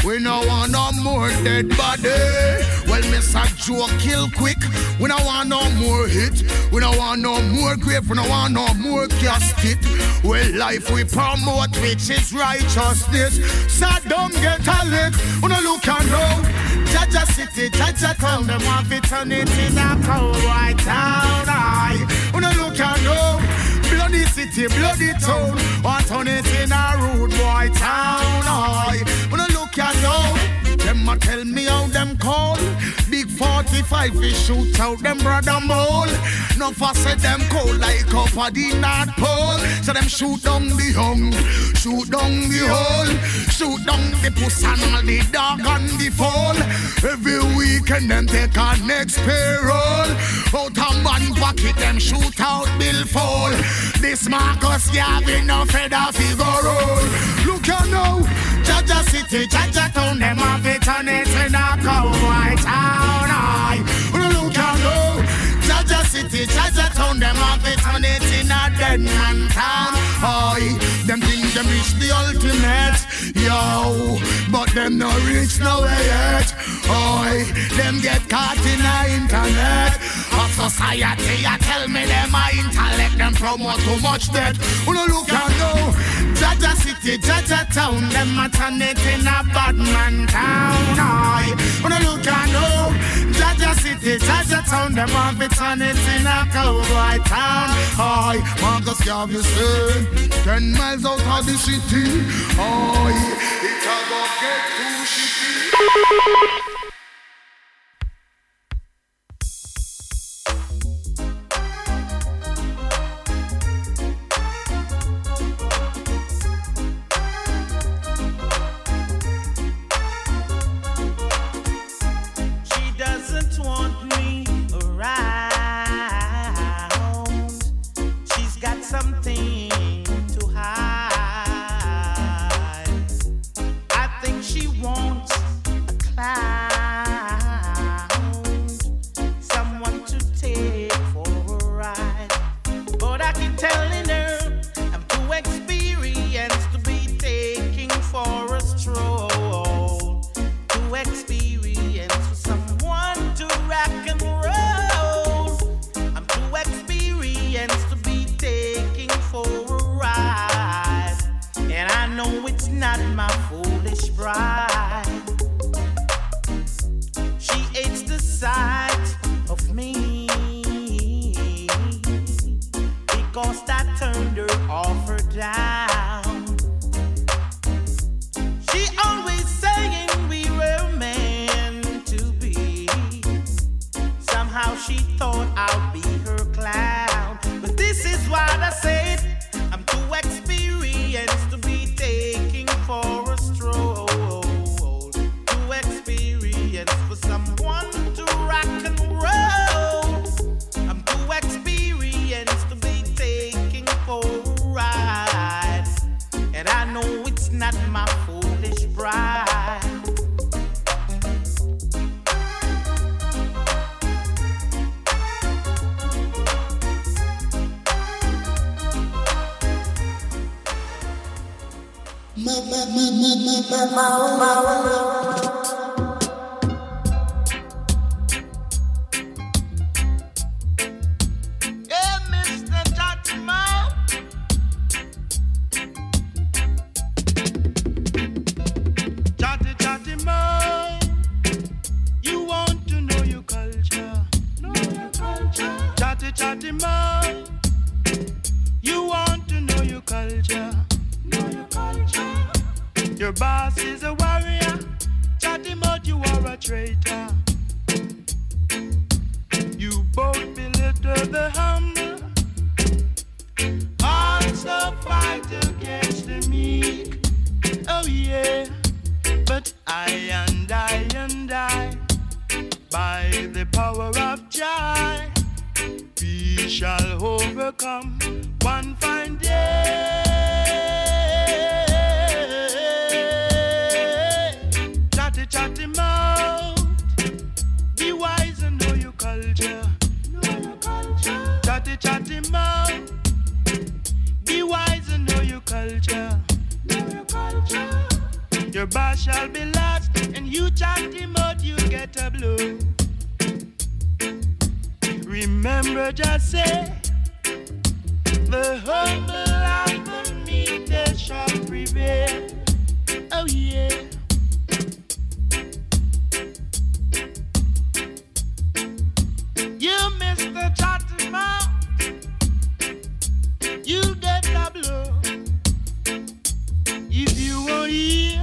We no want no more dead body. Well, Mister Joe kill quick. We no want no more hit. We no want no more grave. We no want no more casket. Well, life we promote, which is righteousness. So don't get a lick. We no look and know. Jaja city, Jaja town, them want to turn it in a cold white town. Aye, we no look and know. Bloody city, bloody town, what on it in a rude boy town, I wanna look at you. Them a tell me how them call. Big forty-five we shoot out them brother mole. No facet them cold like up at the North Pole. So them shoot down the hung, shoot down the hole, shoot down the puss and all the dog and the fall. Every weekend them take our next payroll. Out of one bucket them shoot out Bill Fall. This Marcus Gavin no feather figure roll. Look you now, Jaja city, Jaja town, them have it on it in a cowboy town. Aye, look you now, Jaja city, Jaja town, them have it on it in a dead man town. Aye, them think them reach the ultimate, yo, but them no reach nowhere yet. Aye, them get caught in the internet. Of society, I tell me them my intellect, them promote too much debt. Who no look and know? Jaja city, Jaja town, them a turn it in a bad man town. Aye, who no look and know? Jaja city, Jaja town, them want to turn it in a cowboy town. Aye, Marcus Gav, you say, ten miles out of the city. Aye, it a go get too shitty. culture. Live your culture. Your bar shall be lost, and you chant the mode, you get a blow. Remember, just say the humble and the meek they shall prevail. Oh yeah. You miss the chatter's mouth, you get the blow. If you won't hear,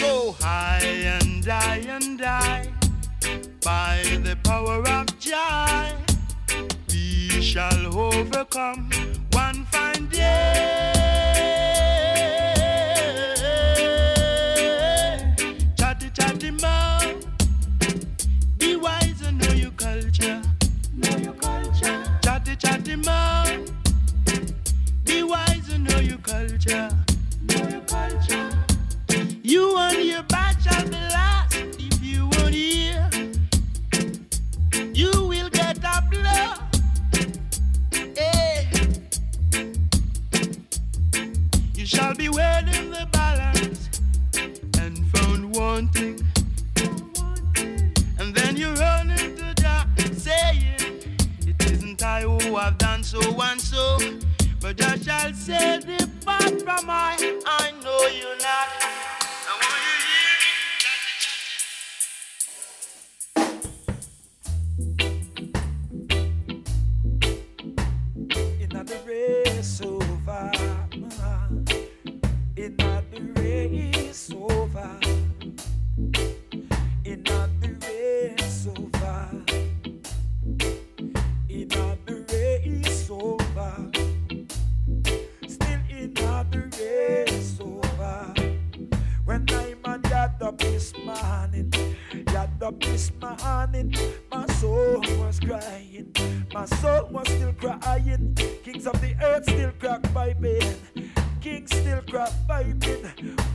go high and die and die by the power of joy. We shall overcome one fine day. Be wise and know your culture. Know your culture. Chatty chatty mom. Be wise and know your culture. Know your culture. You and your batch shall be last if you won't hear. You will get a blow. Hey. You shall be weighed in the balance and found wanting. You run into Jah saying, it isn't I who have done so and so, but Jah shall say, depart from I, I know you not. I want you here. It's not the race over. It's not the race over. It's not the race over. It's not the race over. Still it's not the race over. When I'm a yard up this morning, yard up this morning, my soul was crying, my soul was still crying. Kings of the earth still crack piping, kings still crack piping.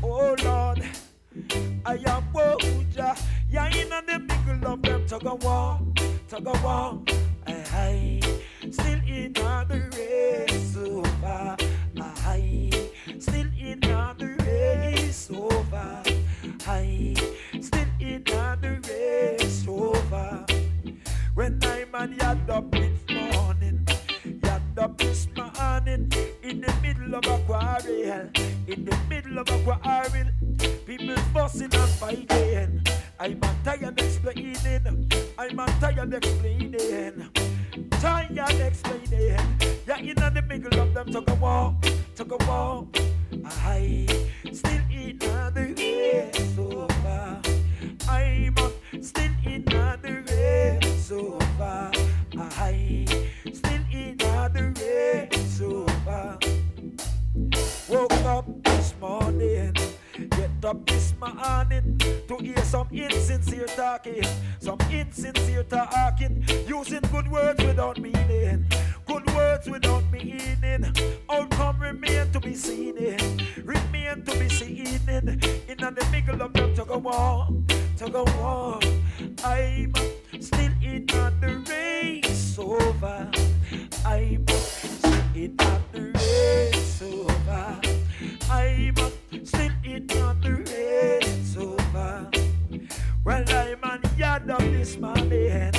Oh Lord, I am Boja. Yeah, in the middle of them tug of war, tug of war. Aye, still in the race over. Aye, still in the race over. Aye, still in the race over. When I'm on yard up this morning, yard up this morning, in the middle of a quarrel, in the middle of a quarrel. People fussing and fighting. I'm a tired explaining. I'm a tired explaining. Tired explaining. Yeah, in the middle of them took a walk, took a walk. I still in the race over. I'm still in the race over. I still in the race over. Woke up this morning. Get up this morning to hear some insincere talking, some insincere talking, using good words without meaning, good words without meaning. Outcome remain to be seen, remain to be seen. In the middle of them to go on, to go on. I'm still in the race over. I'm still in the race over. I'm still in the race over. Well, I'm on yard up this morning, yard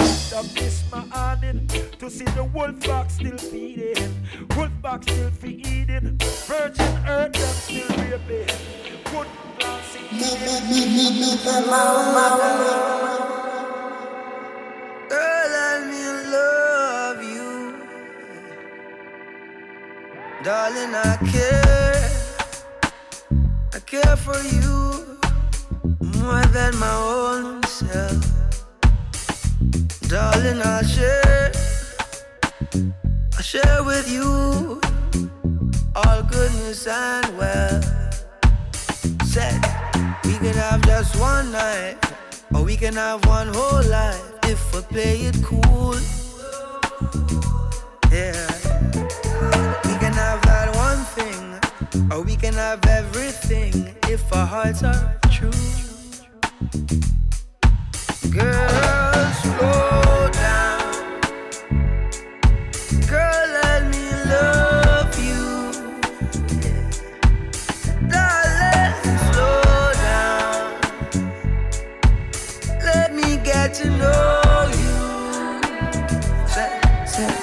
up this morning, to see the wolfpack still feeding, wolfpack still feeding, virgin earth them still raping. Good classic. Leave alone, girl, let me love you, darling. I care. I care for you more than my own self. Darling, I'll share, I'll share with you all goodness and wealth. Said, we can have just one night, or we can have one whole life if we play it cool. Yeah, we can have that one thing, or we can have everything if our hearts are true. Girl, slow down. Girl, let me love you. Darling, slow down. Let me get to know you. Say, say.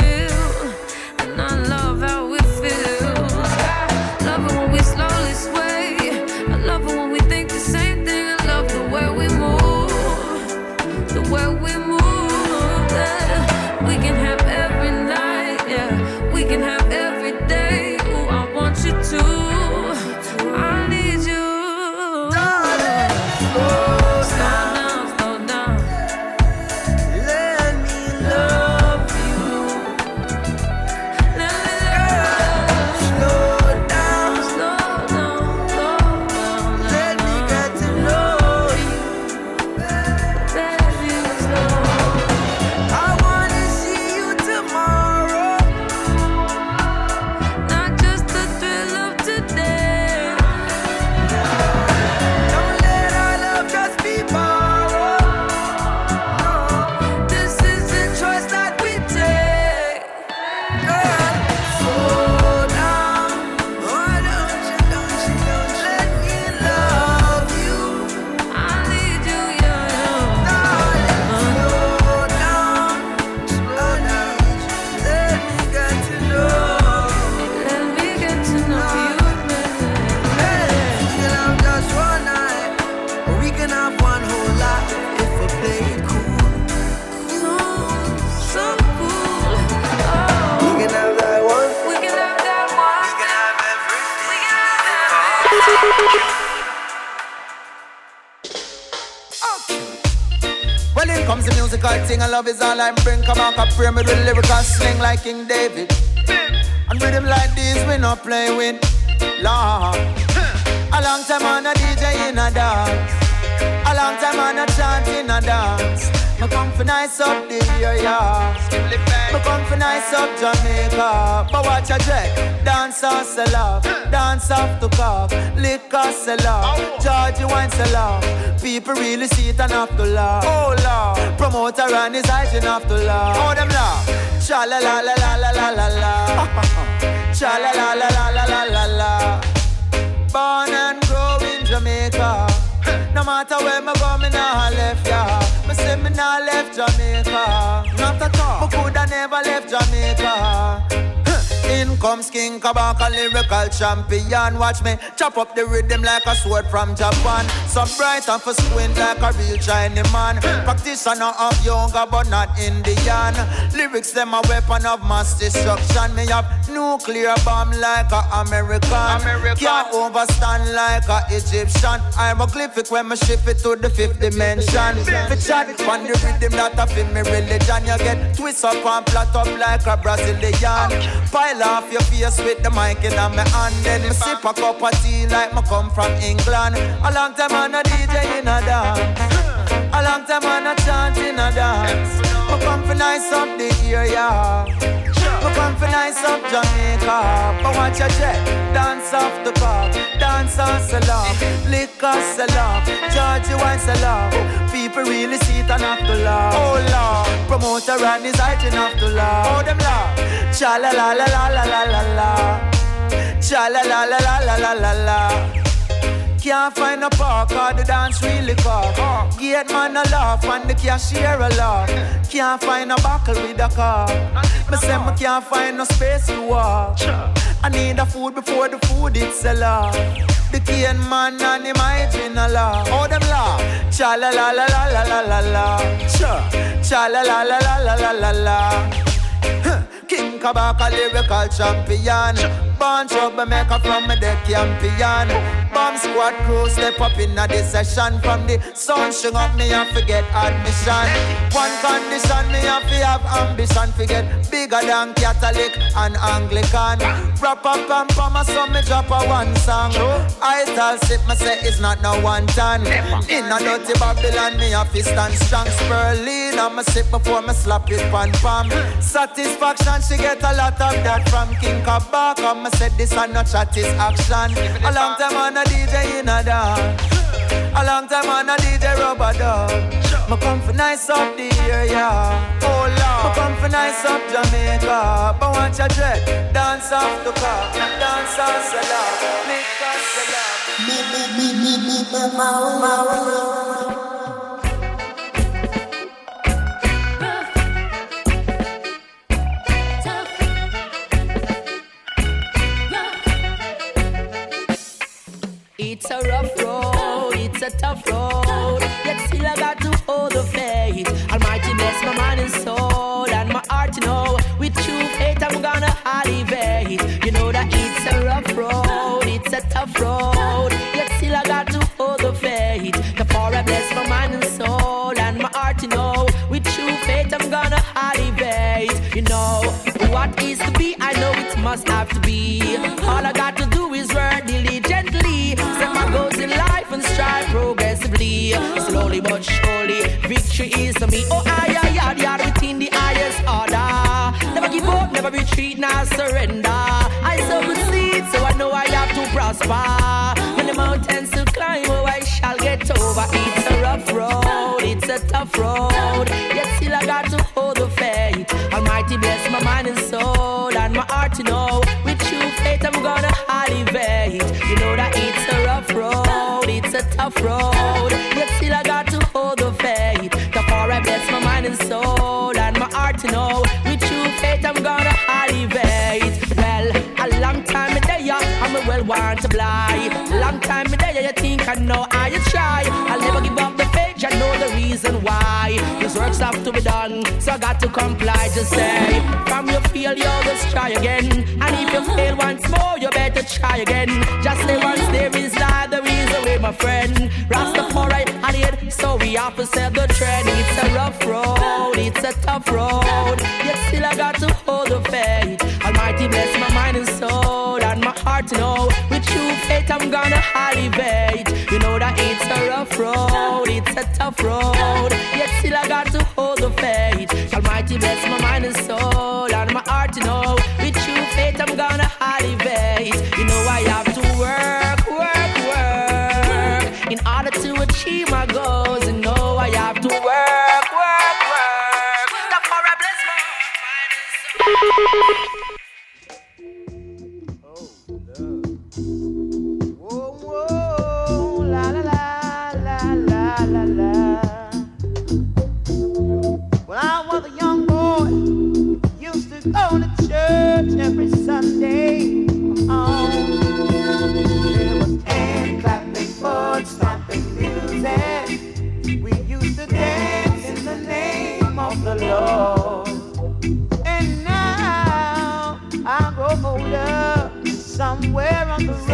real, and I love how it feels. I love it when we slowly sway. I love it when we think the same thing. I love the way we move, the way we move. Yeah. We can have every night, yeah. We can have. Love is all I'm bring. Come on, pray me with lyrical sling like King David. And with him like this, we not play with. Long. A long time on a D J in a dance. A long time on a chant in a dance. Me come for nice up the yeah. Me come for nice up Jamaica. But watch a Jack. Dance off sell off. Dance off to cough. Liquor sell off. Georgie wine sell off. People really see it and have to laugh. Oh Lord, promoter and his eyes and have to laugh. Oh them laugh. Cha la la la la la la la la. Cha la la la la la la la. Born and grow in Jamaica. No matter where me go, me nah left ya. Me say me nah left Jamaica. Not at all. Me coulda never left Jamaica. In comes King Kabaka, lyrical champion. Watch me chop up the rhythm like a sword from Japan. So bright and for squint like a real Chinese man. Practitioner of yoga but not Indian. Lyrics them a weapon of mass destruction. Me have nuclear bomb like a American. American. Can't overstand like a Egyptian. Hieroglyphic when me shift it to the fifth dimension. Fi chat on the rhythm that a fi me religion. You get twist up and plot up like a Brazilian. Pile off your face with the mic in my hand. Then me sip a cup of tea like me come from England. A long time on a D J in a dance. A long time on a chant in a dance. Me come for nice up the area. Me come for nice up Jamaica. But watch your jet. Dance off the car. Dance on salon. Liquor salon. Georgie wine salon. People really see it and have to laugh. Oh Lord. Promoter and his height enough to laugh. Oh them laugh. Cha la la la la la la la la. Cha la la la la la la la. Can't find a park or the dance really cock. Oh. Gate man a laugh and the cashier a laugh. Can't find a buckle with a car. Me say me can't find no space to walk. I need the food before the food itself. The cane man and him I gin a laugh. Oh them laugh. Cha la la la la la la la. Cha la la la la la la la. King Kabaka lyrical champion. Born troublemaker from a deck champion. Bomb squad crew step up in a session. From the sun string up me and forget admission. One condition me and fi have ambition. Forget bigger than Catholic and Anglican. Wrap up and promise so me drop a one song. I tell sit me say it's not no one time. In a dirty Babylon me a fi stand strong. Spurling and me sip before me slap it pan pam. Satisfaction she get a lot of that from King Kabak. I said this and no chat is action. A long time on a D J in a dog. A long time on a D J rubber dog. I come for nice up the area. Oh Lord, I come for nice up Jamaica. But want your dread, dance off the car. Dance off the car. Make us the love. Me, me, me, me, me, me, my own, my own. It's a rough road, it's a tough road, yet still I got to hold the faith. Almighty bless my mind and soul and my heart, you know, with true faith I'm gonna elevate. You know that it's a rough road, it's a tough road, yet still I got to hold the faith. The power I bless my mind and soul and my heart, you know, with true faith I'm gonna elevate. You know, what is to be, I know it must have to be. All I got to do is work diligently. Set my goals in life and strive progressively. Slowly but surely, victory is to me. Oh, I, I, I, I, within the highest order. Never give up, never retreat, now surrender. I sow the seed, so I know I have to prosper. When the mountains to climb, oh, I shall get over. It's a rough road, it's a tough road, yet still I got to hold the faith. Almighty bless my mind and soul and my heart, you know, with true faith I'm gonna elevate. You know that it's a rough road, it's a tough road, yet still I got to hold the faith. The far I bless my mind and soul and my heart, you know, with true faith I'm gonna elevate. Well, a long time ago, I'm a well want to fly. Long time ago, you think I know how you try. I'll never give up the faith. I know the reason why. These works have to be done, so I got to comply. Just say, from your failure, just try again. And if you fail once more, you better try again. Just say once there is life, there is a way, my friend. Rastafari, I did, so we have to set the trend. It's a rough road, it's a tough road, yet still I got to hold the faith. Almighty bless my mind and soul and my heart, you know, with true faith I'm gonna elevate. You know that it's a rough road, it's a tough road, yet still I got to hold the faith. Almighty bless my mind and soul and my heart, you know, with true faith I'm gonna elevate. You know I have to work, work, work, in order to achieve my goals. You know I have to work, work, work, that's how I bless my mind and soul. Oh, love. Whoa, whoa, la, la, la. La, la. Well, I was a young boy, used to go to church every Sunday. Oh, there was hand clapping, foot stomping music. We used to dance in the name of the Lord. And now I grow older, somewhere on the road.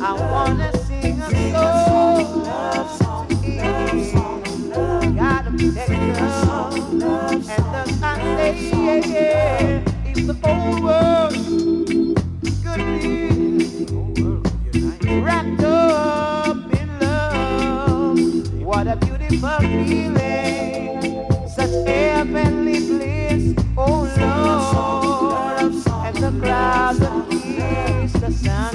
I wanna sing a sing song, love song, love song, love. Gotta be that song, love and the Sunday, yeah, yeah. If the whole world could be wrapped up in love, what a beautiful feeling, such heavenly bliss, oh Lord, and the clouds of peace, the sun.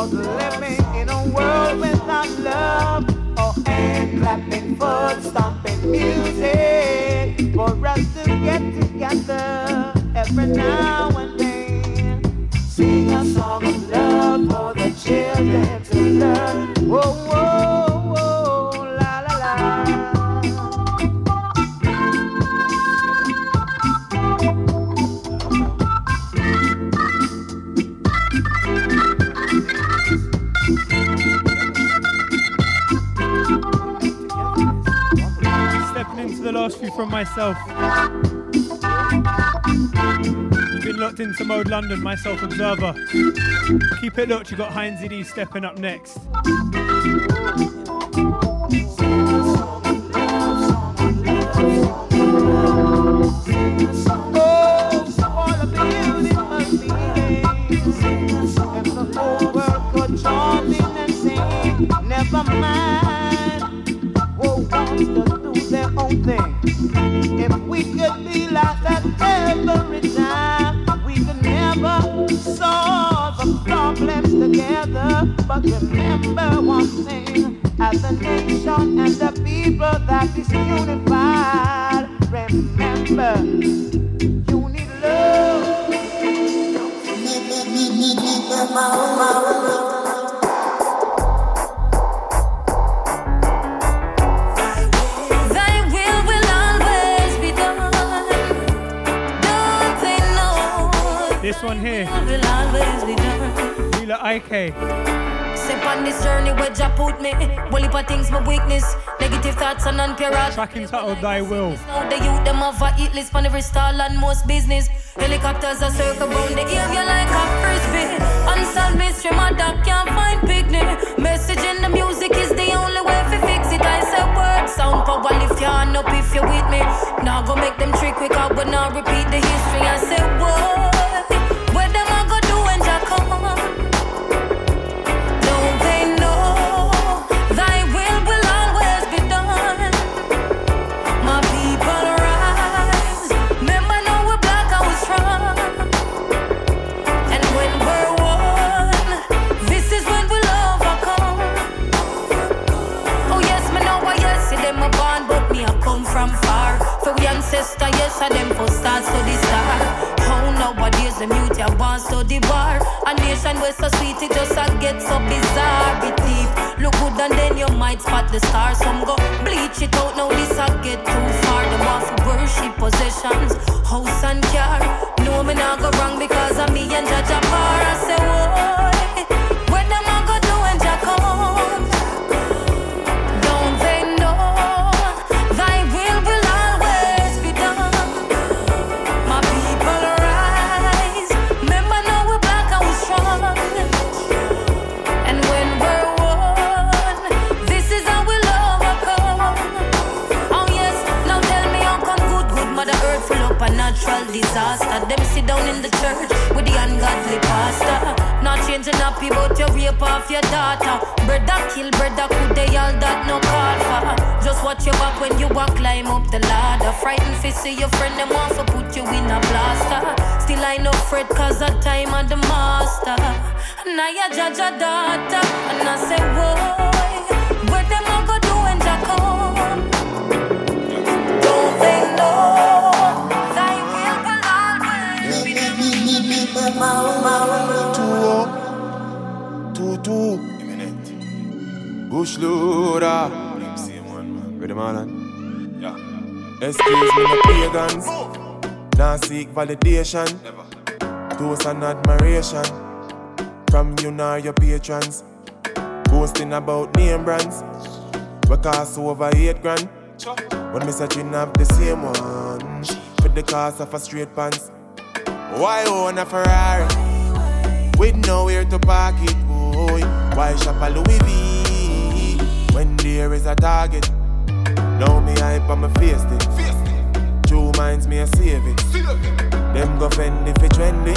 was living in a world without love, oh, and clapping, foot stomping music for us to get together every now and then. Sing a song of love for the children to learn. Whoa, whoa. The last few from myself. You've been locked into Mode London, myself, Observer. Keep it locked, you got Heinz E D stepping up next. Never mind. Oh, thing. If we could be like that every time, we could never solve the problems together. But remember one thing, as a nation and a people that is unified, remember, you need love. Don't you This one here, Lila I K. Step on this journey where Jah put me. Bully for things my weakness. Negative thoughts and non-parad. Tracking title, Thy Will. The youth them have a hit list for every stall and most business. Helicopters are circle bound. They give you like a frisbee. Unsolved mystery, my dog can't find picnic. Message in the music is the only way to fix it. I said word sound power lift your hand up if you're with me. Now go make them trick quick up, but now repeat the history. I said word. Sister, yes, I them for stars to the star. Oh, nowadays the mute I want to the bar. A nation where so sweet it just a get so bizarre. Be deep, look good and then you might spot the stars. Some go bleach it out, now this I get too far. The want for worship possessions, house and car. No, me not go wrong because of me and Jaja Bar. I say, whoa. Disaster, them sit down in the church with the ungodly pastor. Not changing up, you but you rape off your daughter. Brother kill, brother could they all that no call for. Just watch your back when you walk, climb up the ladder. Frightened face see your friend, them want to put you in a blaster. Still I no fret cause of time and the master. And I a judge a daughter, and I say boy, what them I go do when I come? Don't they know? Tutu, Bushlura, ready man. Yeah. Excuse me, the pagans. Now seek validation, toast and admiration from you now your patrons. Boasting about name brands, we cost over eight grand. When me searching up the same one for the cost of a straight pants. Why own a Ferrari? With nowhere to park it, boy. Why shop a Louis V when there is a target? Now me hype on my face it. True minds me a save it. Them go fend if it trendy.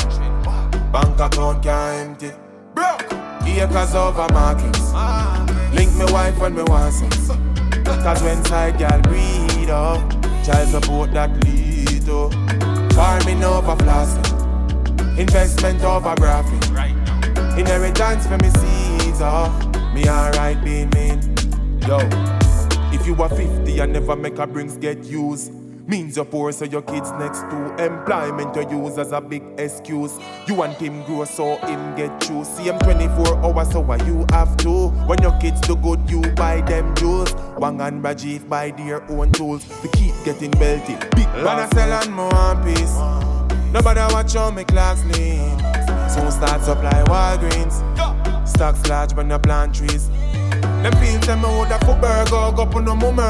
Bank account can't empty. Acres over markets. Link me wife when me want sex. Cause when side girl breed up, child support that lead up. Farming over flossing, investment over graphic, inheritance for me seeds, oh. Me alright being mean. Yo, if you are fifty and never make a brings get used, means you're poor, so your kids next to employment you use as a big excuse. You and him grow, so him get you. See him twenty-four hours, so what you have to. When your kids do good, you buy them jewels. Wang and Rajiv buy their own tools. We keep getting wealthy. Big man sell and more one piece. Nobody watch on me class name. Soon start supply Walgreens. Stocks large when you plant trees. Them fiends them hold a foot burger, go put no mummer.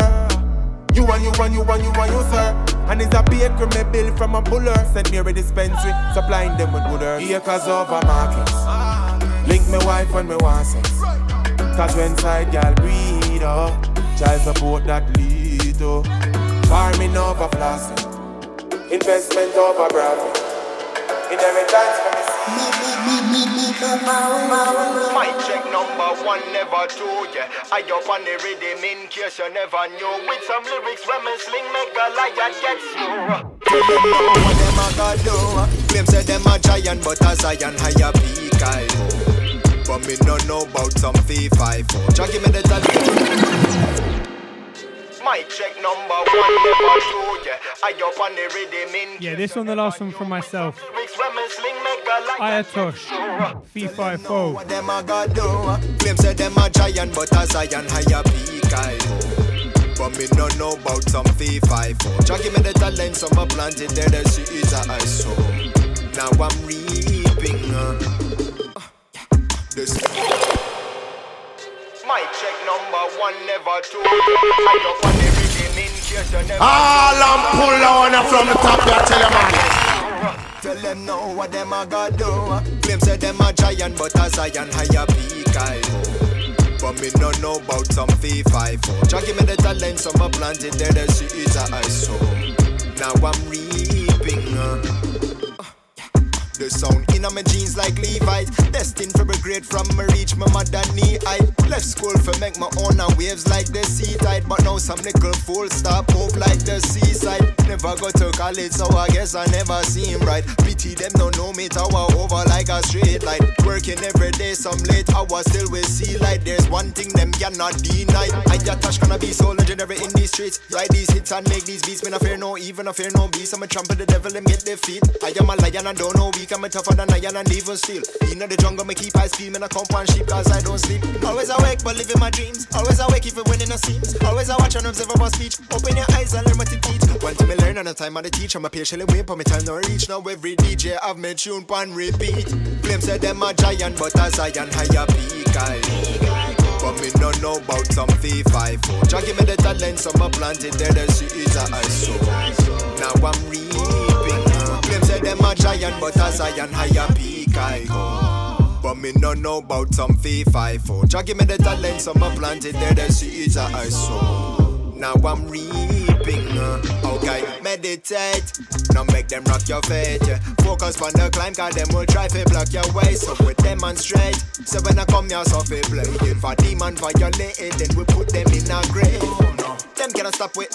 You and you and you and you and you, sir. And it's a bakery, me bill from a buller. Sent me a dispensary, supplying them with wooders. Here cause over markets. Link me wife when me want sex. Cause when side y'all breed, oh. Child support that lead, oh. Farming over flossing. Investment over branding. Inheritance for me. My check number one, never two, yeah. I up on the rhythm in case you never knew. With some lyrics, women sling, make a liar get through. What them a go do? Claim say them a giant, but a Zion higher peak I know. But me no know about some fee five four. Jackie me the talent. My check number one, never two, yeah. I up on the rhythm in. Yeah, this one, the last one from myself. Ayatosh, fee five four. What them a go do? Claim say them a giant, but a Zion higher peak I know. But me no know about some fee five four. Jackie me the talent, some a planted there, the seeds I sow. Now I'm reaping. Uh, this. My check number one, never two. I don't want everything in case you never. All I'm pull on from the top, I tell them I tell them now what them I got do. Claim say them a giant, but a Zion higher peak I know. But me no know about some fee five four. Jackie me the talent, some a planted there, the seeds I sow. Now I'm reaping. Uh, The sound in my jeans like Levi's. Destined for a grade from me reach my mother knee high. Left school for make my own and waves like the sea tide. But now some little fool stop hope like the seaside. Never go to college so I guess I never seen right. Pity them don't know me tower over like a straight light. Working every day some late hours still with sea light. There's one thing them cannot deny. I attach gonna be so legendary in these streets. Write these hits and make these beats. Me no fear no even a fear no beast. I'm a trample the devil and get their feet. I am a lion and don't know weak. I'm a tougher than iron and even steel. In the jungle, me keep eyes peeled. Me no compound sheep cause I don't sleep. Always awake but living my dreams. Always awake even when it no seems. Always I watch and observe about speech. Open your eyes and learn what it teach. One time I learn and a time I teach. I'm a patiently wait but my time no reach. Now every D J I've made tune pan repeat. Claim said them a giant but a Zion higher peak I know. But me no know about some fee five four. Jackie me the talent some a planted there the seeds I sow. Now I'm reaping. Claim say them a giant, but a Zion higher peak I go. But me no know about some fee five four. Jackie me the talent, some a planted there, the seeds I sow. Now I'm reaping. Okay, meditate. Now make them rock your faith. Focus on the climb, cause them will try to block your way. So we demonstrate. So when I come here, so we play. If a demon violate it, then we put them in a grave. Oh, no. Them cannot stop with.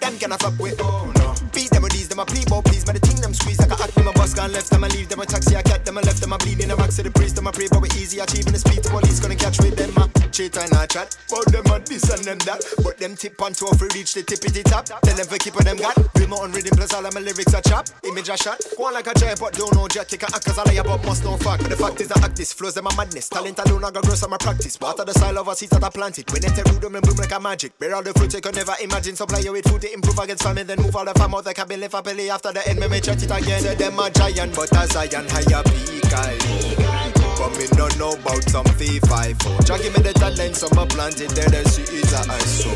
Them cannot stop with. Oh no. Beat them with these, them a people, please. But the thing them squeeze like a act, them a bus gone left, them a leave, them a taxi, I cat, them a left, them a bleed in a box to the priest, them a pray, but we easy achieving the speed. The police gonna catch with them a cheat and a chat. But them a this and them that. But them tip on toe free reach the tippity tap. Tell them for keep on them got. Remote on reading plus all of my lyrics are chap. Image a shot. Go on like a giant, but don't know Jack. You can act cause I lie about must no fact. But the fact is I act this flows them a madness. Talent alone I got gross on my practice. Water the soil of our seeds that I planted. When they tell them bloom like a magic. Bear all the fruit you could never imagine. Supply you with food to improve against famine. Then move all the farm out like I've been left happily after the end. Me may chat it again. Say them a giant, but a Zion higher peak I know. But me no know about some fee five four. Jackie me the talent, some a planted there, the seeds I sow.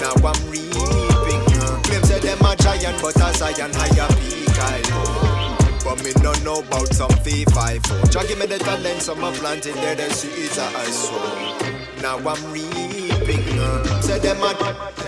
Now I'm reaping. Claim say them a giant, but a Zion higher peak I know. But me no know about some fee five four. Jackie me the talent, some a planted there, the seeds I sow. Now I'm reaping. Say them a